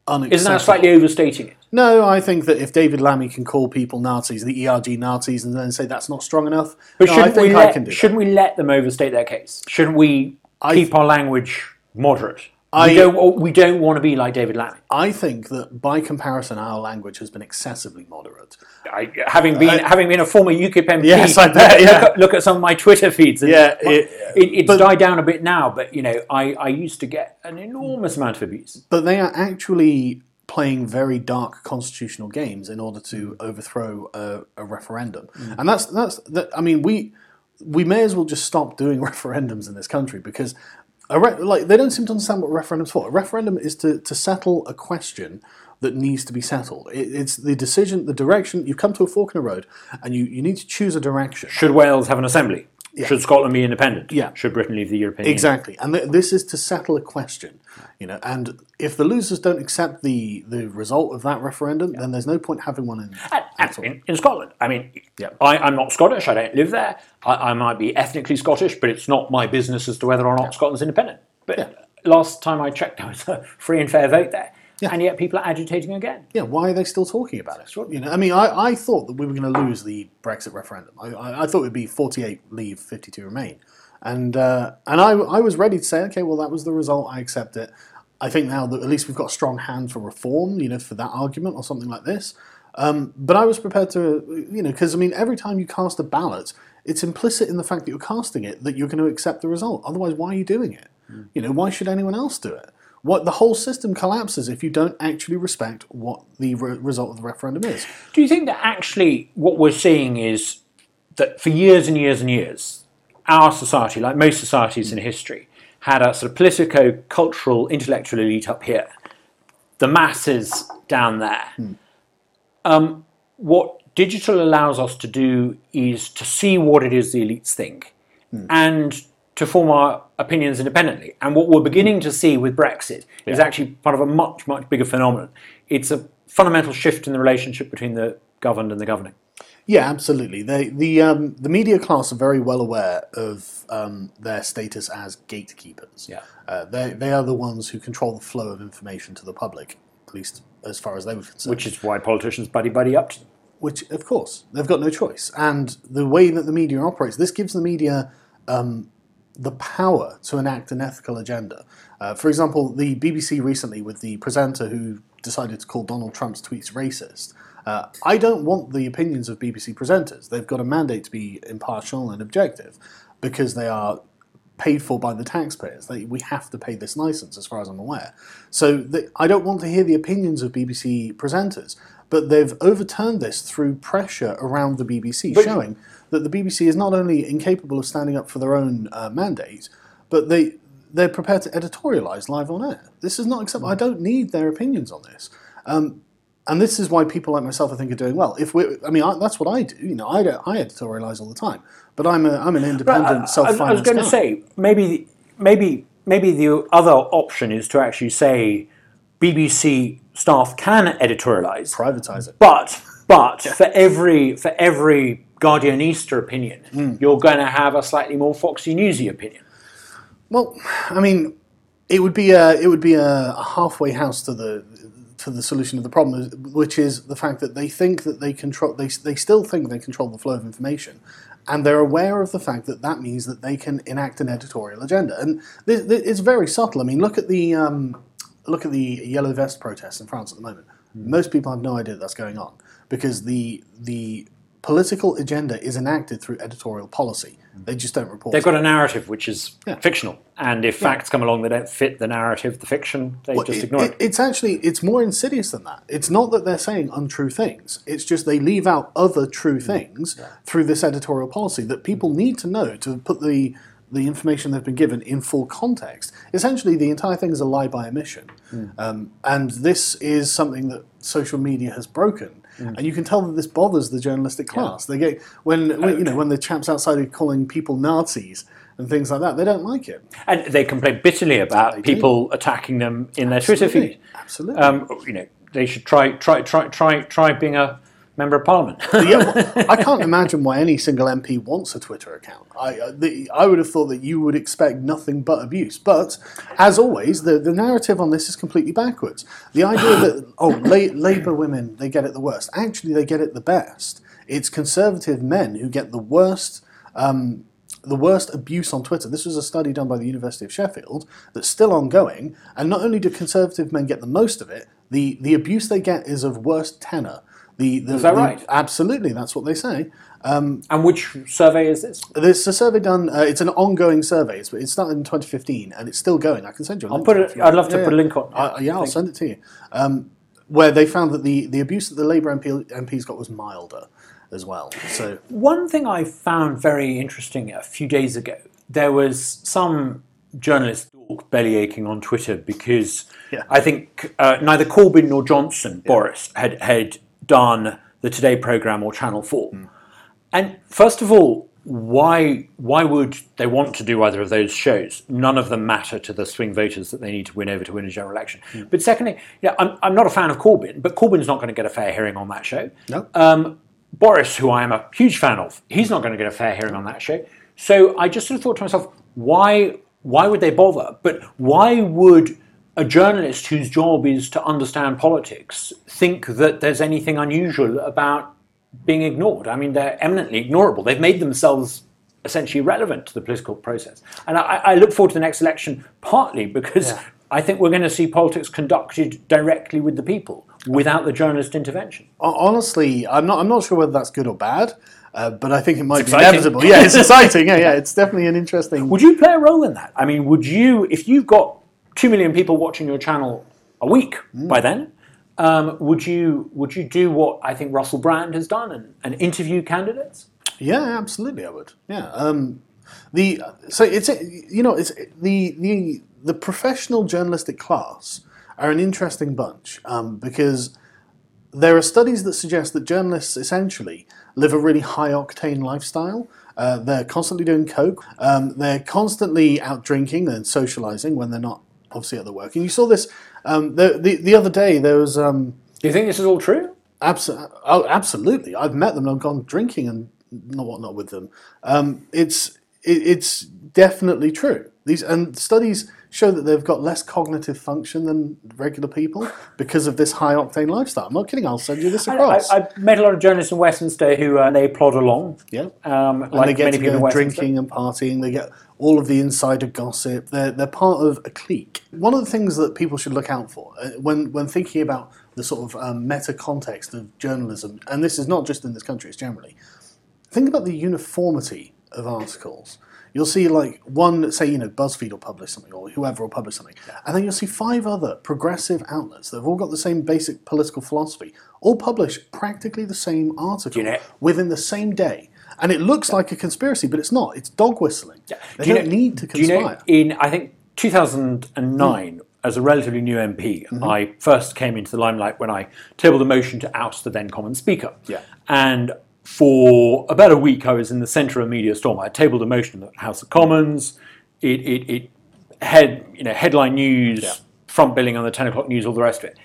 Isn't that slightly overstating it? No, I think that if David Lammy can call people Nazis, the E R G Nazis, and then say that's not strong enough, but no, shouldn't I think we let, I can do Shouldn't that. we let them overstate their case? Shouldn't we I keep th- our language moderate? I, we, don't, we don't want to be like David Lammy. I think that by comparison, our language has been excessively moderate. I, having been uh, having been a former U KIP M P, yes, I bet, yeah. look, look at some of my Twitter feeds. And yeah, it, it, it's but, died down a bit now, but you know, I, I used to get an enormous amount of abuse. But they are actually playing very dark constitutional games in order to overthrow a, a referendum, mm. and that's that's that. I mean, we we may as well just stop doing referendums in this country, because. A re- like they don't seem to understand what a referendum's for. A referendum is to, to settle a question that needs to be settled. It, it's the decision, the direction. You've come to a fork in a road, and you, you need to choose a direction. Should Wales have an assembly? Yeah. Should Scotland be independent? Yeah. Should Britain leave the European Union? Exactly. And th- this is to settle a question, you know. And if the losers don't accept the, the result of that referendum, yeah. then there's no point having one in and, and in, in Scotland. I mean, yeah. I, I'm not Scottish. I don't live there. I, I might be ethnically Scottish, but it's not my business as to whether or not yeah. Scotland's independent. But yeah. last time I checked, there was a free and fair vote there. Yeah. And yet people are agitating again. Yeah, why are they still talking about it? You know, I mean, I, I thought that we were going to lose the Brexit referendum. I, I, I thought it would be forty-eight Leave, fifty-two Remain. And uh, and I, I was ready to say, okay, well, that was the result. I accept it. I think now that at least we've got a strong hand for reform, you know, for that argument or something like this. Um, but I was prepared to, you know, because, I mean, every time you cast a ballot, it's implicit in the fact that you're casting it that you're going to accept the result. Otherwise, why are you doing it? Mm. You know, why should anyone else do it? What the whole system collapses if you don't actually respect what the re- result of the referendum is. Do you think that actually what we're seeing is that for years and years and years, our society, like most societies in history, had a sort of politico-cultural, intellectual elite up here, the masses down there. Hmm. Um, what digital allows us to do is to see what it is the elites think hmm. and to form our opinions independently. And what we're beginning to see with Brexit yeah. is actually part of a much, much bigger phenomenon. It's a fundamental shift in the relationship between the governed and the governing. Yeah, absolutely. They, the um, the media class are very well aware of um, their status as gatekeepers. Yeah. Uh, they, they are the ones who control the flow of information to the public, at least as far as they were concerned. Which is why politicians buddy-buddy up to them. Which, of course, they've got no choice. And the way that the media operates, this gives the media... Um, the power to enact an ethical agenda. Uh, for example, the B B C recently with the presenter who decided to call Donald Trump's tweets racist. Uh, I don't want the opinions of B B C presenters. They've got a mandate to be impartial and objective because they are paid for by the taxpayers. They, we have to pay this license as far as I'm aware. So the, I don't want to hear the opinions of B B C presenters, but they've overturned this through pressure around the B B C, but showing... that the B B C is not only incapable of standing up for their own uh, mandate, but they, they're prepared to editorialise live on air. This is not acceptable. I don't need their opinions on this. Um, and this is why people like myself, I think, are doing well. If we, I mean, I, that's what I do. You know, I, I editorialise all the time. But I'm, a, I'm an independent, I, self-financed I was going to say, maybe, maybe, maybe the other option is to actually say B B C staff can editorialise. Privatise it. But, but yeah. for every for every... Guardianista opinion, mm. you're going to have a slightly more Foxy Newsy opinion. Well, I mean, it would be a, it would be a halfway house to the to the solution of the problem, which is the fact that they think that they control, they they still think they control the flow of information, and they're aware of the fact that that means that they can enact an editorial agenda, and th th it's very subtle. I mean, look at the um, look at the yellow vest protests in France at the moment. Mm. Most people have no idea that's going on because the the political agenda is enacted through editorial policy. They just don't report. They've got a narrative which is yeah. fictional, and if yeah. facts come along that don't fit the narrative, the fiction, they well, just it, ignore it, it. It's actually, it's more insidious than that. It's not that they're saying untrue things. It's just they leave out other true things yeah. through this editorial policy that people need to know to put the the information they've been given in full context. Essentially, the entire thing is a lie by omission, mm. um, and this is something that social media has broken. Mm. And you can tell that this bothers the journalistic class. Yeah. They get when, when you know when the chaps outside are calling people Nazis and things like that. They don't like it, and they complain bitterly about people do. attacking them in Absolutely. their Twitter feed. Absolutely, um, you know they should try try try try try being a member of parliament. Yeah, well, I can't imagine why any single M P wants a Twitter account. I uh, the, I would have thought that you would expect nothing but abuse. But as always, the, the narrative on this is completely backwards. The idea that oh, la Labour women they get it the worst. Actually, they get it the best. It's Conservative men who get the worst. Um, the worst abuse on Twitter. This was a study done by the University of Sheffield that's still ongoing. And not only do Conservative men get the most of it, the the abuse they get is of worst tenor. The, the, is that the, right? Absolutely, that's what they say. Um, and which survey is this? This is a survey done. Uh, it's an ongoing survey. It's, it started in twenty fifteen, and it's still going. I can send you. A link I'll put it. it I'd love to yeah, put a link on. Yeah, I, yeah I'll send it to you. Um, where they found that the the abuse that the Labour M P, M Ps got was milder, as well. So one thing I found very interesting a few days ago, there was some journalist talk belly aching on Twitter because yeah. I think uh, neither Corbyn nor Johnson, yeah. Boris had had. done the Today programme or Channel four. Mm. And first of all, why why would they want to do either of those shows? None of them matter to the swing voters that they need to win over to win a general election. Mm. But secondly, yeah, I'm, I'm not a fan of Corbyn, but Corbyn's not going to get a fair hearing on that show. No. Um, Boris, who I am a huge fan of, he's not going to get a fair hearing on that show. So I just sort of thought to myself, why why would they bother? But why would a journalist whose job is to understand politics think that there's anything unusual about being ignored? I mean, they're eminently ignorable. They've made themselves essentially relevant to the political process. And I, I look forward to the next election partly because yeah. I think we're going to see politics conducted directly with the people without the journalist intervention. Honestly, I'm not, I'm not sure whether that's good or bad. Uh, but I think it might it's be exciting. inevitable. Yeah, it's exciting. Yeah, yeah, it's definitely an interesting... Would you play a role in that? I mean, would you, if you've got Two million people watching your channel a week mm. by then. Um, would you would you do what I think Russell Brand has done and, and interview candidates? Yeah, absolutely, I would. Yeah, um, the so it's you know it's the the the professional journalistic class are an interesting bunch um, because there are studies that suggest that journalists essentially live a really high octane lifestyle. Uh, they're constantly doing coke. Um, they're constantly out drinking and socializing when they're not. Obviously, other work, and you saw this um, the, the the other day. There was. Um, Do you think this is all true? Absolutely. Oh, absolutely. I've met them. And I've gone drinking and whatnot with them. Um, it's it, it's definitely true. These and studies show that they've got less cognitive function than regular people because of this high octane lifestyle. I'm not kidding. I'll send you this across. I, I, I've met a lot of journalists in Westminster who uh, they plod along. Yeah. Um, and like they get many to people go drinking and partying. They get. All of the insider gossip, they're, they're part of a clique. One of the things that people should look out for when, when thinking about the sort of um, meta context of journalism, and this is not just in this country, it's generally, think about the uniformity of articles. You'll see like one, say, you know, BuzzFeed will publish something or whoever will publish something, and then you'll see five other progressive outlets that have all got the same basic political philosophy, all publish practically the same article you know, within the same day. And it looks yeah. like a conspiracy, but it's not. It's dog whistling. Yeah. They do you don't know, need to conspire. Do you know, in, I think, two thousand nine, mm. as a relatively new M P, mm-hmm. I first came into the limelight when I tabled a motion to oust the then Commons Speaker. Yeah. And for about a week, I was in the centre of a media storm. I tabled a motion in the House of Commons. It, it, it had you know, headline news, yeah. front billing on the ten o'clock news, all the rest of it.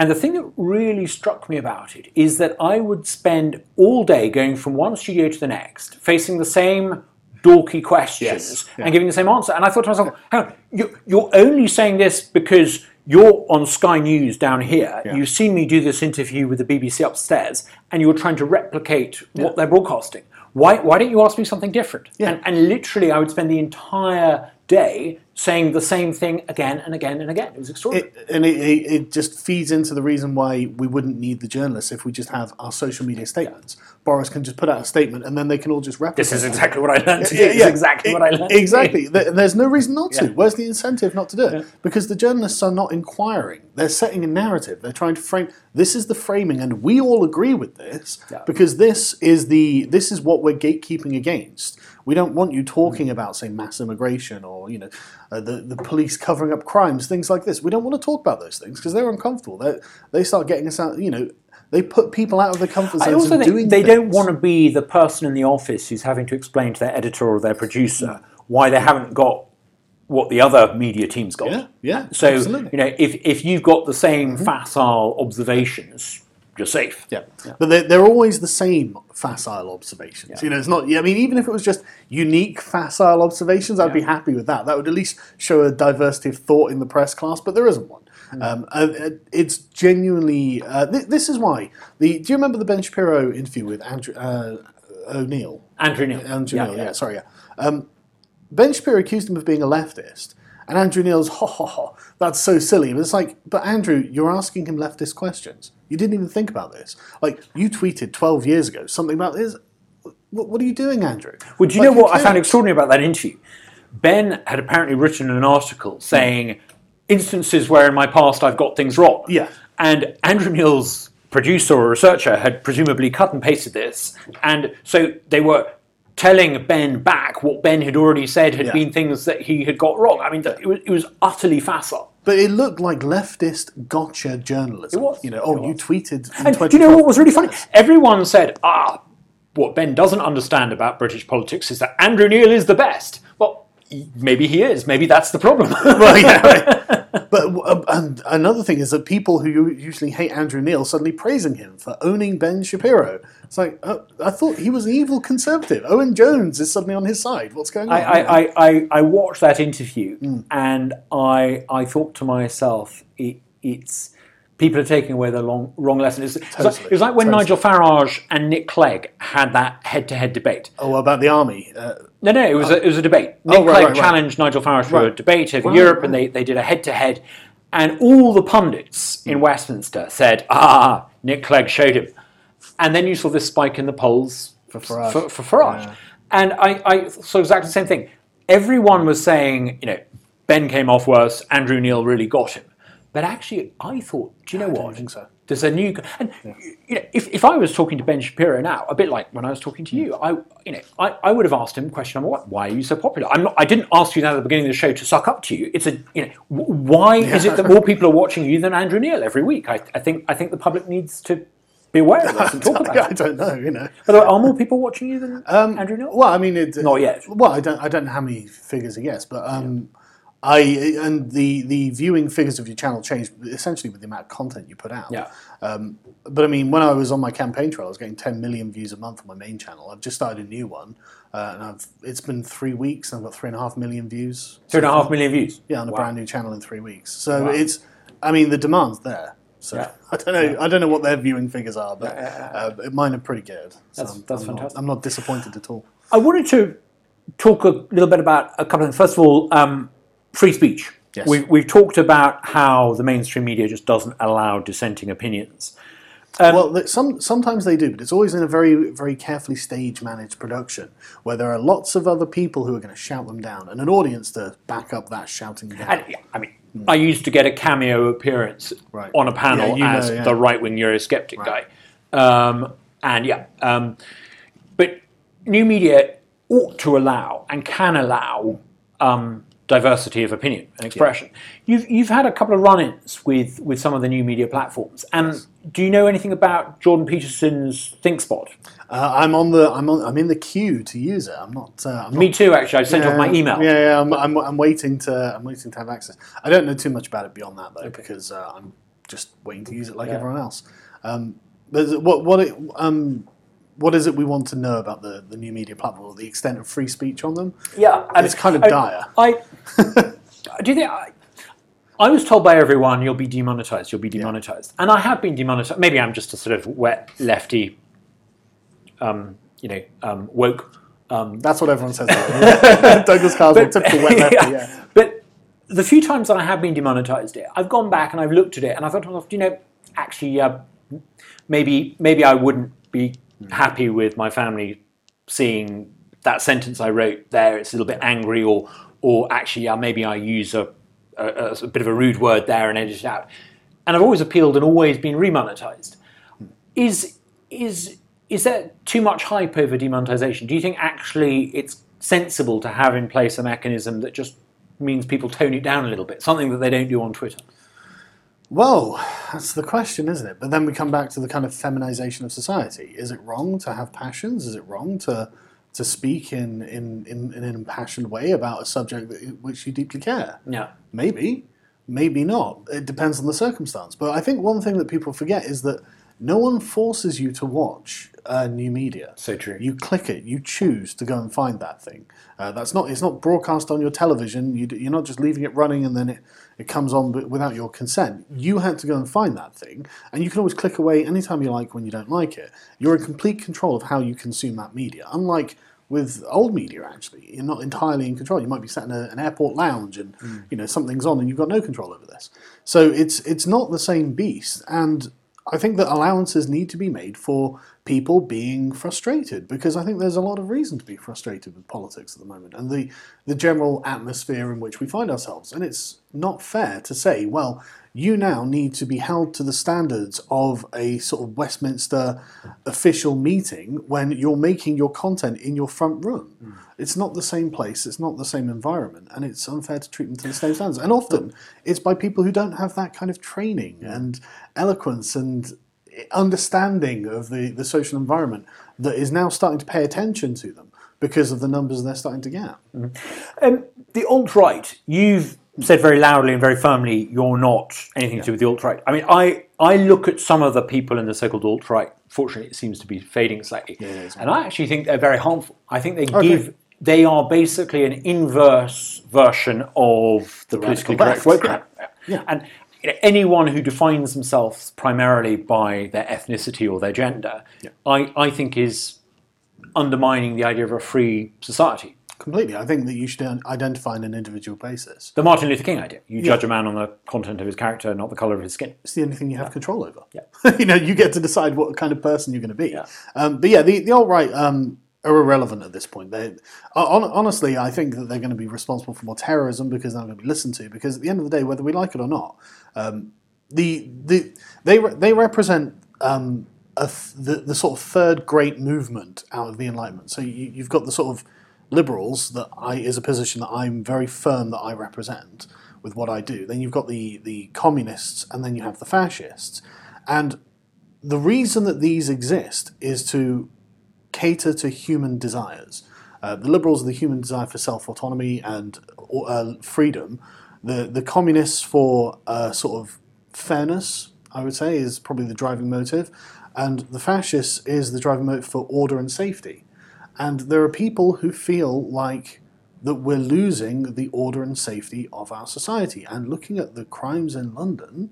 And the thing that really struck me about it is that I would spend all day going from one studio to the next, facing the same dorky questions yes. yeah. and giving the same answer. And I thought to myself, hang on, you, you're only saying this because you're on Sky News down here, yeah. you've seen me do this interview with the B B C upstairs, and you're trying to replicate yeah. what they're broadcasting. Why, why don't you ask me something different? Yeah. And, and literally, I would spend the entire day saying the same thing again and again and again. It was extraordinary. It, and it, it, it just feeds into the reason why we wouldn't need the journalists if we just have our social media statements. Yeah. Boris can just put out a statement and then they can all just replicate. This is exactly what I learned to do. Yeah, yeah. This is exactly it, what I learned Exactly. To do. There's no reason not to. Yeah. Where's the incentive not to do it? Yeah. Because the journalists are not inquiring. They're setting a narrative. They're trying to frame, this is the framing and we all agree with this yeah. because this is the this is what we're gatekeeping against. We don't want you talking about, say, mass immigration or, you know, uh, the, the police covering up crimes, things like this. We don't want to talk about those things because they're uncomfortable. They're, they start getting us out, you know, they put people out of their comfort zones. I also think doing they things. Don't want to be the person in the office who's having to explain to their editor or their producer why they haven't got what the other media team's got. Yeah, yeah, so, absolutely. You know, if, if you've got the same mm-hmm. facile observations, you're safe. Yeah, yeah. But they're, they're always the same facile observations. Yeah. You know, it's not, I mean, even if it was just unique facile observations, I'd yeah. be happy with that. That would at least show a diversity of thought in the press class, but there isn't one. Mm. Um, uh, it's genuinely, uh, th- this is why, the. Do you remember the Ben Shapiro interview with Andrew uh, O'Neill? Andrew Neil. Andrew yeah, Neil, yeah. yeah, sorry, yeah. Um, Ben Shapiro accused him of being a leftist. And Andrew Neil's, ha ha ha, that's so silly. But it's like, but Andrew, you're asking him leftist questions. You didn't even think about this. Like, you tweeted twelve years ago something about this. What, what are you doing, Andrew? Well, do you like, know what I found extraordinary about that interview? Ben had apparently written an article saying, instances where in my past I've got things wrong. Yeah. And Andrew Neil's producer or researcher had presumably cut and pasted this. And so they were telling Ben back what Ben had already said had yeah. been things that he had got wrong. I mean, it was, it was utterly facile. But it looked like leftist gotcha journalism. It was. You know, oh, you tweeted. And do you know what was really funny? Everyone said, ah, what Ben doesn't understand about British politics is that Andrew Neil is the best. Well, maybe he is. Maybe that's the problem. Well, yeah, right. But um, and another thing is that people who usually hate Andrew Neil suddenly praising him for owning Ben Shapiro. It's like, oh, I thought he was an evil conservative. Owen Jones is suddenly on his side. What's going on? I, I, I, I watched that interview mm. and I I thought to myself, it, it's people are taking away the long, wrong lesson. It's, totally. it's like, it was like when totally. Nigel Farage and Nick Clegg had that head-to-head debate. Oh, about the army. Uh, no, no, it was, oh. a, it was a debate. Nick oh, right, Clegg right, right. challenged Nigel Farage for right. a debate over right, Europe, right. and they, they did a head-to-head. And all the pundits mm. in Westminster said, ah, Nick Clegg showed him. And then you saw this spike in the polls for Farage. For, for Farage. Yeah. And I, I saw exactly the same thing. Everyone was saying, you know, Ben came off worse, Andrew Neil really got him. But actually, I thought, do you know I what? I don't think so. There's a new... And, yeah. you know, if, if I was talking to Ben Shapiro now, a bit like when I was talking to you, I you know, I, I would have asked him question number one, why are you so popular? I'm not, I didn't ask you that at the beginning of the show to suck up to you. It's a, you know, why yeah. is it that more people are watching you than Andrew Neil every week? I, I think I think the public needs to... Be aware of this and talk about it. I don't know, you know. By the way, are more people watching you than um, Andrew Neil? Well, I mean, it, not yet. Well, I don't, I don't know how many figures are yes, but um, yeah. I and the the viewing figures of your channel changed essentially with the amount of content you put out. Yeah. Um, but I mean, when I was on my campaign trail, I was getting ten million views a month on my main channel. I've just started a new one, uh, and I've it's been three weeks, and I've got three and a half million views. Two and a half million views. Yeah, on a wow. brand new channel in three weeks. So wow. it's, I mean, the demand's there. So yeah. I don't know. Yeah. I don't know what their viewing figures are, but uh, mine are pretty good. So that's, that's I'm fantastic. Not, I'm not disappointed at all. I wanted to talk a little bit about a couple of things. First of all, um, free speech. Yes. We, we've talked about how the mainstream media just doesn't allow dissenting opinions. Um, well, some sometimes they do, but it's always in a very, very carefully stage-managed production where there are lots of other people who are going to shout them down and an audience to back up that shouting down. And, I mean, mm. I used to get a cameo appearance right. on a panel yeah, you as know, yeah. the right-wing Eurosceptic right. guy. Um, and, yeah. Um, but new media ought to allow and can allow um, diversity of opinion and expression. Yeah. You've you've had a couple of run-ins with, with some of the new media platforms. And yes. do you know anything about Jordan Peterson's ThinkSpot? Uh, I'm on the I'm on I'm in the queue to use it. I'm not. Uh, I'm Me not, too. Actually, I sent yeah, off my email. Yeah, yeah. I'm, I'm I'm waiting to I'm waiting to have access. I don't know too much about it beyond that though, okay. because uh, I'm just waiting to use it like yeah. everyone else. Um, but what what it, um. what is it we want to know about the, the new media platform, the extent of free speech on them? Yeah, and it's kind of I, dire. I, I do think I, I was told by everyone, you'll be demonetized, you'll be demonetized, yeah. and I have been demonetized. Maybe I'm just a sort of wet lefty, um, you know, um, woke. Um, That's what everyone says. About Douglas Carswell, typical wet lefty. Yeah. yeah. But the few times that I have been demonetized, it I've gone back and I've looked at it and I thought to myself, you know, actually, uh, maybe maybe I wouldn't be happy with my family seeing that sentence I wrote there. It's a little bit angry, or or actually, uh, maybe I use a, a, a bit of a rude word there and edit it out. And I've always appealed and always been remonetized. Is is is there too much hype over demonetization? Do you think actually it's sensible to have in place a mechanism that just means people tone it down a little bit, something that they don't do on Twitter? Well, that's the question, isn't it? But then we come back to the kind of feminization of society. Is it wrong to have passions? Is it wrong to to speak in, in, in, in an impassioned way about a subject that, which you deeply care? Yeah. Maybe. Maybe not. It depends on the circumstance. But I think one thing that people forget is that no one forces you to watch uh, new media. So true. You click it. You choose to go and find that thing. Uh, that's not. It's not broadcast on your television. You, you're not just leaving it running and then it... It comes on without your consent. You had to go and find that thing, and you can always click away anytime you like when you don't like it. You're in complete control of how you consume that media. Unlike with old media, actually, you're not entirely in control. You might be sat in a, an airport lounge, and mm. you know something's on, and you've got no control over this. So it's it's not the same beast, and I think that allowances need to be made for people being frustrated, because I think there's a lot of reason to be frustrated with politics at the moment and the, the general atmosphere in which we find ourselves. And it's not fair to say, well, you now need to be held to the standards of a sort of Westminster official meeting when you're making your content in your front room. Mm. It's not the same place, it's not the same environment, and it's unfair to treat them to the same standards. And often it's by people who don't have that kind of training and eloquence and understanding of the, the social environment that is now starting to pay attention to them because of the numbers they're starting to get. Mm. Um, the alt-right, you've said very loudly and very firmly, you're not anything yeah. to do with the alt-right. I mean, I, I look at some of the people in the so-called alt-right, fortunately it seems to be fading slightly, yeah, yeah, exactly. and I actually think they're very harmful. I think they okay. give, they are basically an inverse version of the, the politically correct woke crap. Yeah. And you know, anyone who defines themselves primarily by their ethnicity or their gender, yeah. I, I think is undermining the idea of a free society. Completely. I think that you should identify on an individual basis. The Martin Luther King idea. You yeah. judge a man on the content of his character, not the colour of his skin. It's the only thing you have yeah. control over. Yeah. you know, you get to decide what kind of person you're going to be. Yeah. Um, but yeah, the, the alt-right um, are irrelevant at this point. They, on, honestly, I think that they're going to be responsible for more terrorism because they're not going to be listened to. Because at the end of the day, whether we like it or not, um, the the they re- they represent... Um, a th- the, the sort of third great movement out of the Enlightenment. So you, you've got the sort of liberals that I is a position that I'm very firm that I represent with what I do. Then you've got the, the communists, and then you have the fascists. And the reason that these exist is to cater to human desires. Uh, the liberals are the human desire for self-autonomy and uh, freedom. The, the communists for uh, sort of fairness, I would say, is probably the driving motive. And the fascists is the driving motive for order and safety. And there are people who feel like that we're losing the order and safety of our society. And looking at the crimes in London,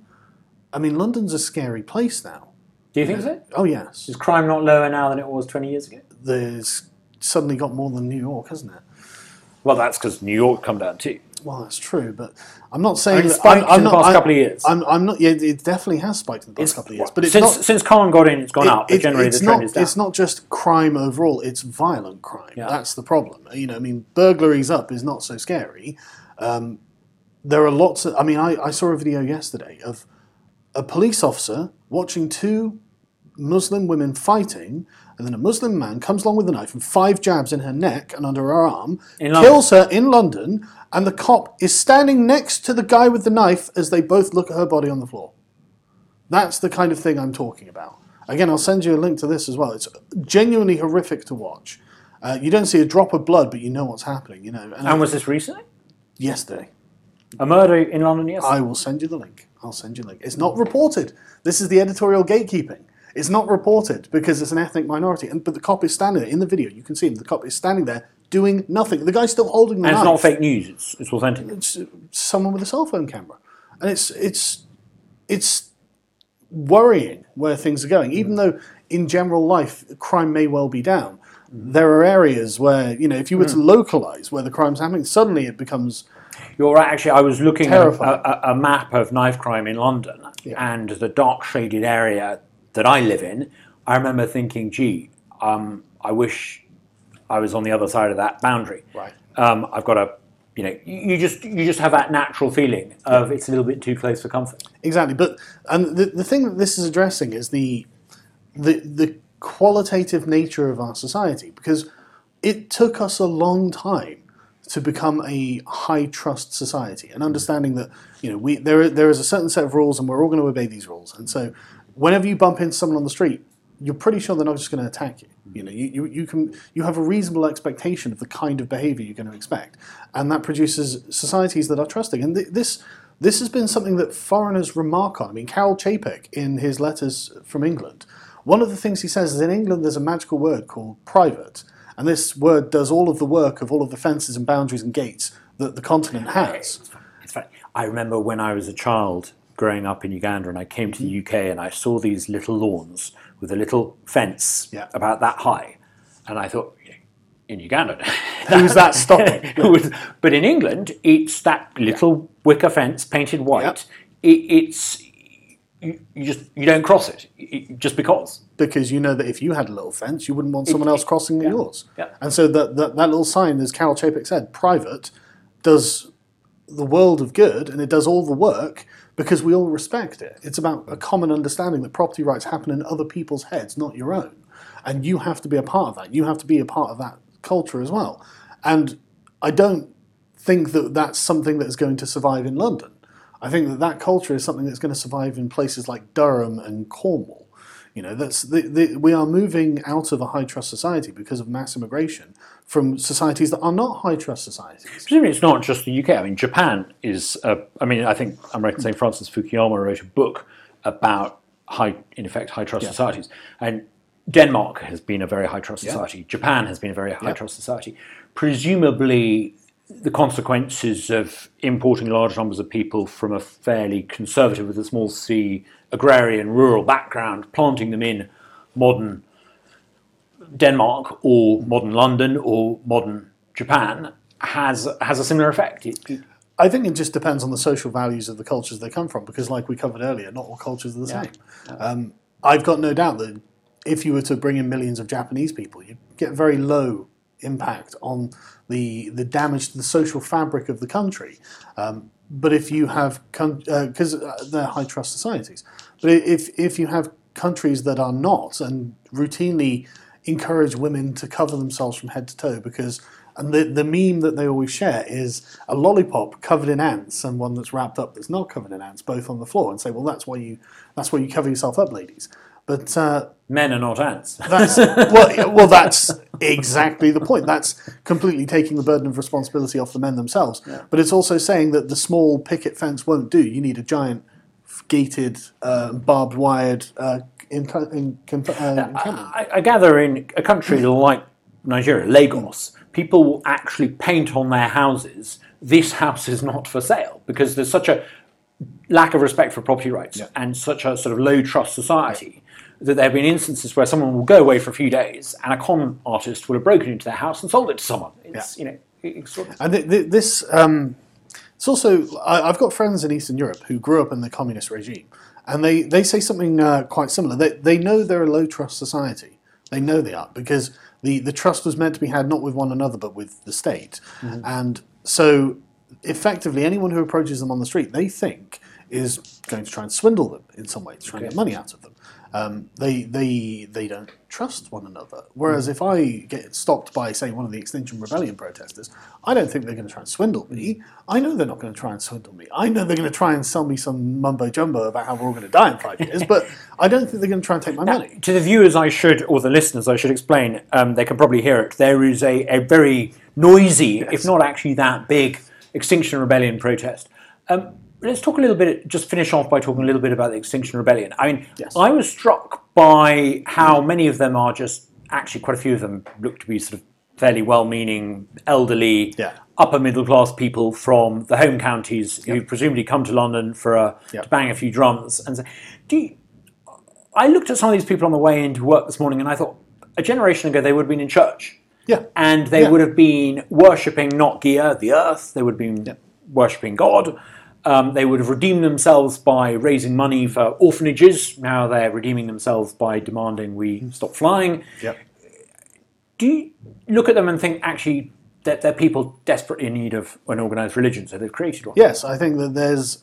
I mean, London's a scary place now. Do you think so? Oh, yes. Is crime not lower now than it was twenty years ago? There's suddenly got more than New York, hasn't it? Well, that's because New York come down too. Well, that's true, but I'm not saying it's that... spiked I'm, I'm in the not, past I, couple of years. I'm, I'm not, yeah, it definitely has spiked in the past it's, couple of years. But it's since, not, since Khan got in, it's gone it, up, but it, generally the trend not, is down. It's not just crime overall, it's violent crime. Yeah. That's the problem. You know, I mean, burglaries up is not so scary. Um, there are lots of... I mean, I, I saw a video yesterday of a police officer watching two Muslim women fighting, and then a Muslim man comes along with a knife and five jabs in her neck and under her arm, kills her in London, and the cop is standing next to the guy with the knife as they both look at her body on the floor. That's the kind of thing I'm talking about. Again, I'll send you a link to this as well. It's genuinely horrific to watch. Uh, you don't see a drop of blood, but you know what's happening. You know. And, and was this recently? Yesterday. A murder in London yesterday? I will send you the link. I'll send you the link. It's not reported. This is the editorial gatekeeping. It's not reported because it's an ethnic minority. And but the cop is standing there in the video. You can see him. The cop is standing there doing nothing. The guy's still holding the and knife. And it's not fake news. It's, it's authentic. It's someone with a cell phone camera, and it's it's it's worrying where things are going. Even though in general life crime may well be down, there are areas where, you know, if you were to localise where the crime's happening, suddenly it becomes. You're right. Actually, I was looking terrifying. at a, a map of knife crime in London, yeah. and the dark shaded area that I live in. I remember thinking, "Gee, um, I wish I was on the other side of that boundary." Right. Um, I've got a, you know, you just you just have that natural feeling of yeah. it's a little bit too close for comfort. Exactly. But and the the thing that this is addressing is the the the qualitative nature of our society, because it took us a long time to become a high trust society, and understanding that, you know, we there there is a certain set of rules, and we're all going to obey these rules. And so, whenever you bump into someone on the street, you're pretty sure they're not just going to attack you. You know, you, you, you can you have a reasonable expectation of the kind of behaviour you're going to expect, and that produces societies that are trusting. And th- this this has been something that foreigners remark on. I mean, Carol Čapek, in his letters from England, one of the things he says is in England there's a magical word called private. And this word does all of the work of all of the fences and boundaries and gates that the continent has. It's funny. It's funny. I remember when I was a child growing up in Uganda, and I came to the U K, and I saw these little lawns with a little fence yeah. about that high. And I thought, in Uganda, who's that stopping? But in England, it's that little yeah. wicker fence painted white. Yeah. It, it's... You, you just you don't cross it, it just because because you know that if you had a little fence you wouldn't want someone it, else crossing yeah, yours yeah. And so that, that that little sign, as Carol Čapek said, private, does the world of good, and it does all the work because we all respect it. It's about a common understanding that property rights happen in other people's heads, not your own, and you have to be a part of that. You have to be a part of that culture as well. And I don't think that that's something that is going to survive in London. I think that that culture is something that's going to survive in places like Durham and Cornwall. You know, that's the, the, we are moving out of a high trust society because of mass immigration from societies that are not high trust societies. Presumably, it's not just the U K. I mean, Japan is. Uh, I mean, I think American Saint Francis Fukuyama wrote a book about high, in effect, high trust yeah. societies. And Denmark has been a very high trust yeah. society. Japan has been a very high yeah. trust society. Presumably, the consequences of importing large numbers of people from a fairly conservative, with a small c, agrarian, rural background, planting them in modern Denmark or modern London or modern Japan has has a similar effect. It, it, I think it just depends on the social values of the cultures they come from, because like we covered earlier, not all cultures are the yeah. same. Um, I've got no doubt that if you were to bring in millions of Japanese people, you'd get very low impact on the the damage to the social fabric of the country, um, but if you have because con- uh, they're high trust societies, but if if you have countries that are not and routinely encourage women to cover themselves from head to toe, because and the the meme that they always share is a lollipop covered in ants and one that's wrapped up that's not covered in ants, both on the floor, and say, well, that's why you that's why you cover yourself up, ladies. But uh, men are not ants. That's, well, well, that's exactly the point. That's completely taking the burden of responsibility off the men themselves. Yeah. But it's also saying that the small picket fence won't do. You need a giant gated, uh, barbed wired uh, encampment. In, in, uh, I, I gather in a country like Nigeria, Lagos, people will actually paint on their houses, "This house is not for sale," because there's such a lack of respect for property rights yeah. and such a sort of low trust society that there have been instances where someone will go away for a few days and a con artist will have broken into their house and sold it to someone. It's, yeah. you know, extraordinary. And th- th- this, um, it's also, I, I've got friends in Eastern Europe who grew up in the communist regime, and they, they say something uh, quite similar. They, they know they're a low trust society. They know they are, because the, the trust was meant to be had not with one another, but with the state. Mm-hmm. And so effectively, anyone who approaches them on the street, they think is going to try and swindle them in some way, to try and get money out of them. Um, they they they don't trust one another. Whereas if I get stopped by, say, one of the Extinction Rebellion protesters, I don't think they're going to try and swindle me. I know they're not going to try and swindle me. I know they're going to try and sell me some mumbo jumbo about how we're all going to die in five years, but I don't think they're going to try and take my now, money. To the viewers, I should, or the listeners, I should explain. Um, they can probably hear it. There is a, a very noisy, yes. if not actually that big, Extinction Rebellion protest. Um, let's talk a little bit, just finish off by talking a little bit about the Extinction Rebellion. I mean, yes. I was struck by how many of them are just, actually quite a few of them look to be sort of fairly well-meaning, elderly, yeah. upper-middle-class people from the home counties yep. who presumably come to London for a, yep. to bang a few drums. And so, do you, I looked at some of these people on the way into work this morning and I thought, a generation ago, they would have been in church. Yeah. And they yeah. would have been worshipping not Gia, the earth. They would have been yeah. worshipping God. Um, they would have redeemed themselves by raising money for orphanages. Now they're redeeming themselves by demanding we stop flying. Yeah. Do you look at them and think, actually, that they're people desperately in need of an organised religion, so they've created one? Yes, I think that there's...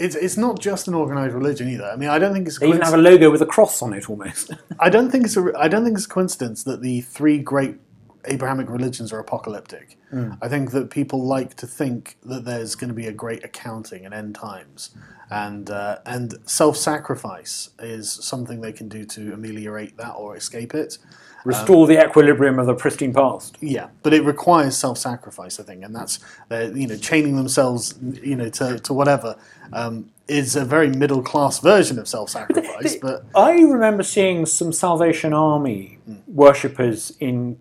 It's it's not just an organised religion either. I mean, I don't think it's... A they even have a logo with a cross on it, almost. I don't think it's a, I don't think it's a coincidence that the three great Abrahamic religions are apocalyptic. Mm. I think that people like to think that there's going to be a great accounting and end times. And, uh, and self-sacrifice is something they can do to ameliorate that or escape it. Restore um, the equilibrium of the pristine past. Yeah, but it requires self-sacrifice, I think, and that's they're, you know, chaining themselves, you know, to to whatever um, is a very middle-class version of self-sacrifice. But, the, but I remember seeing some Salvation Army mm. worshippers in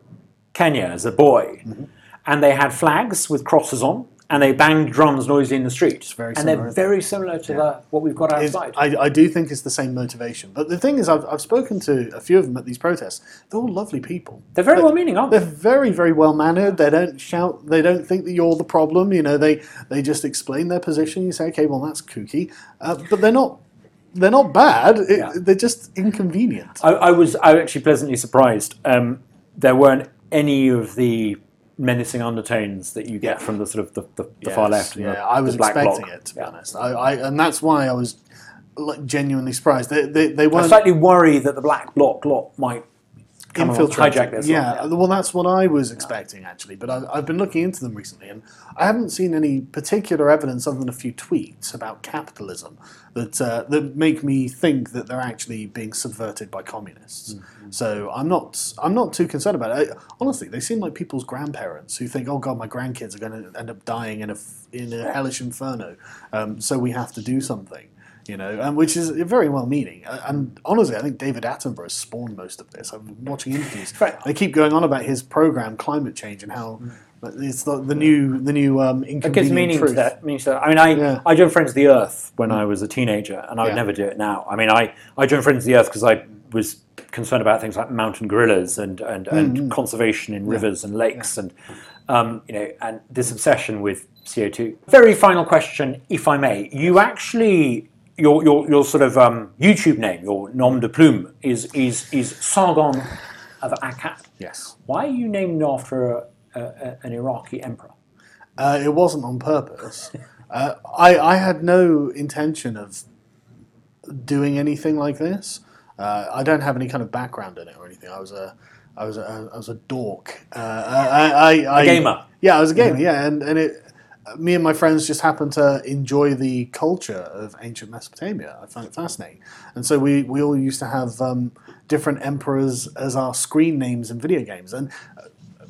Kenya as a boy, mm-hmm. and they had flags with crosses on. And they banged drums noisily in the streets. Very and they're very similar to yeah. the, what we've got outside. I, I do think it's the same motivation. But the thing is, I've, I've spoken to a few of them at these protests. They're all lovely people. They're very they're, well-meaning, aren't they? They're very, very well-mannered. They don't shout. They don't think that you're the problem. You know, they, they just explain their position. You say, okay, well, that's kooky. Uh, but they're not... They're not bad. It, yeah. They're just inconvenient. I, I was I was actually pleasantly surprised. Um, there weren't any of the... menacing undertones that you get yeah. from the sort of the, the, the yes, far left. And yeah, the, I was the black expecting bloc. It to be yeah. honest. I, I and that's why I was like genuinely surprised. They they, they were slightly worried that the black bloc lot might come infiltrate, hijack this. Yeah, yeah, well, that's what I was expecting yeah. actually. But I, I've been looking into them recently, and I haven't seen any particular evidence other than a few tweets about capitalism that uh, that make me think that they're actually being subverted by communists. Mm. So I'm not I'm not too concerned about it. I, honestly, they seem like people's grandparents who think, oh God, my grandkids are going to end up dying in a in a hellish inferno, um, so we have to do something, you know, and which is very well-meaning. And honestly, I think David Attenborough spawned most of this. I'm watching interviews. They keep going on about his program, climate change, and how it's the, the new the new um, inconvenient it gives meaning truth. To that, meaning to that. I mean, I, yeah. I joined Friends of the Earth when mm. I was a teenager, and I would yeah. never do it now. I mean, I, I joined Friends of the Earth because I was concerned about things like mountain gorillas and and, and mm-hmm. conservation in rivers yeah. and lakes yeah. and um, you know and this obsession with C O two. Very final question, if I may. You actually your your, your sort of um, YouTube name, your nom de plume, is is is Sargon of Akkad. Yes. Why are you named after a, a, a, an Iraqi emperor? Uh, it wasn't on purpose. uh, I I had no intention of doing anything like this. Uh, I don't have any kind of background in it or anything. I was a, I was a, I was a dork. Uh, I, I, I, a gamer. Yeah, I was a gamer. Mm-hmm. Yeah, and and it, me and my friends just happened to enjoy the culture of ancient Mesopotamia. I found it fascinating, and so we, we all used to have um, different emperors as our screen names in video games. And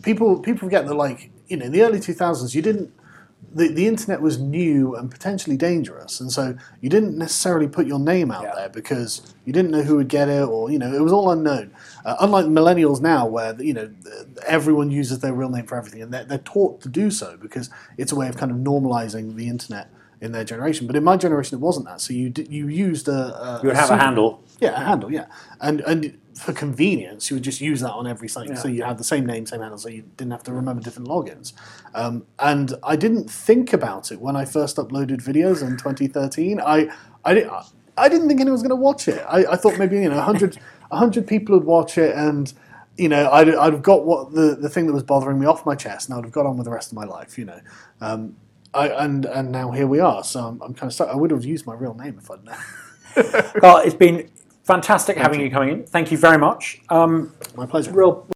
people people forget that, like, you know, in the early two thousands, you didn't. The, the internet was new and potentially dangerous, and so you didn't necessarily put your name out yeah. there because you didn't know who would get it, or, you know, it was all unknown. Uh, unlike millennials now, where, you know, everyone uses their real name for everything, and they're, they're taught to do so because it's a way of kind of normalizing the internet in their generation. But in my generation, it wasn't that. So you d- you used a, a you would have a, a handle, yeah, a handle, yeah, and and. For convenience, you would just use that on every site, yeah. so you had the same name, same handle, so you didn't have to remember different logins. Um, and I didn't think about it when I first uploaded videos in twenty thirteen. I, I, didn't, I didn't think anyone was going to watch it. I, I thought maybe, you know, one hundred, one hundred people would watch it, and, you know, I'd, I'd have got what the, the thing that was bothering me off my chest, and I'd have got on with the rest of my life, you know. Um, I, and and now here we are. So I'm, I'm kind of stuck. I would have used my real name if I'd known. Well, it's been. Fantastic Thank having you. you coming in. Thank you very much. Um, My pleasure. Real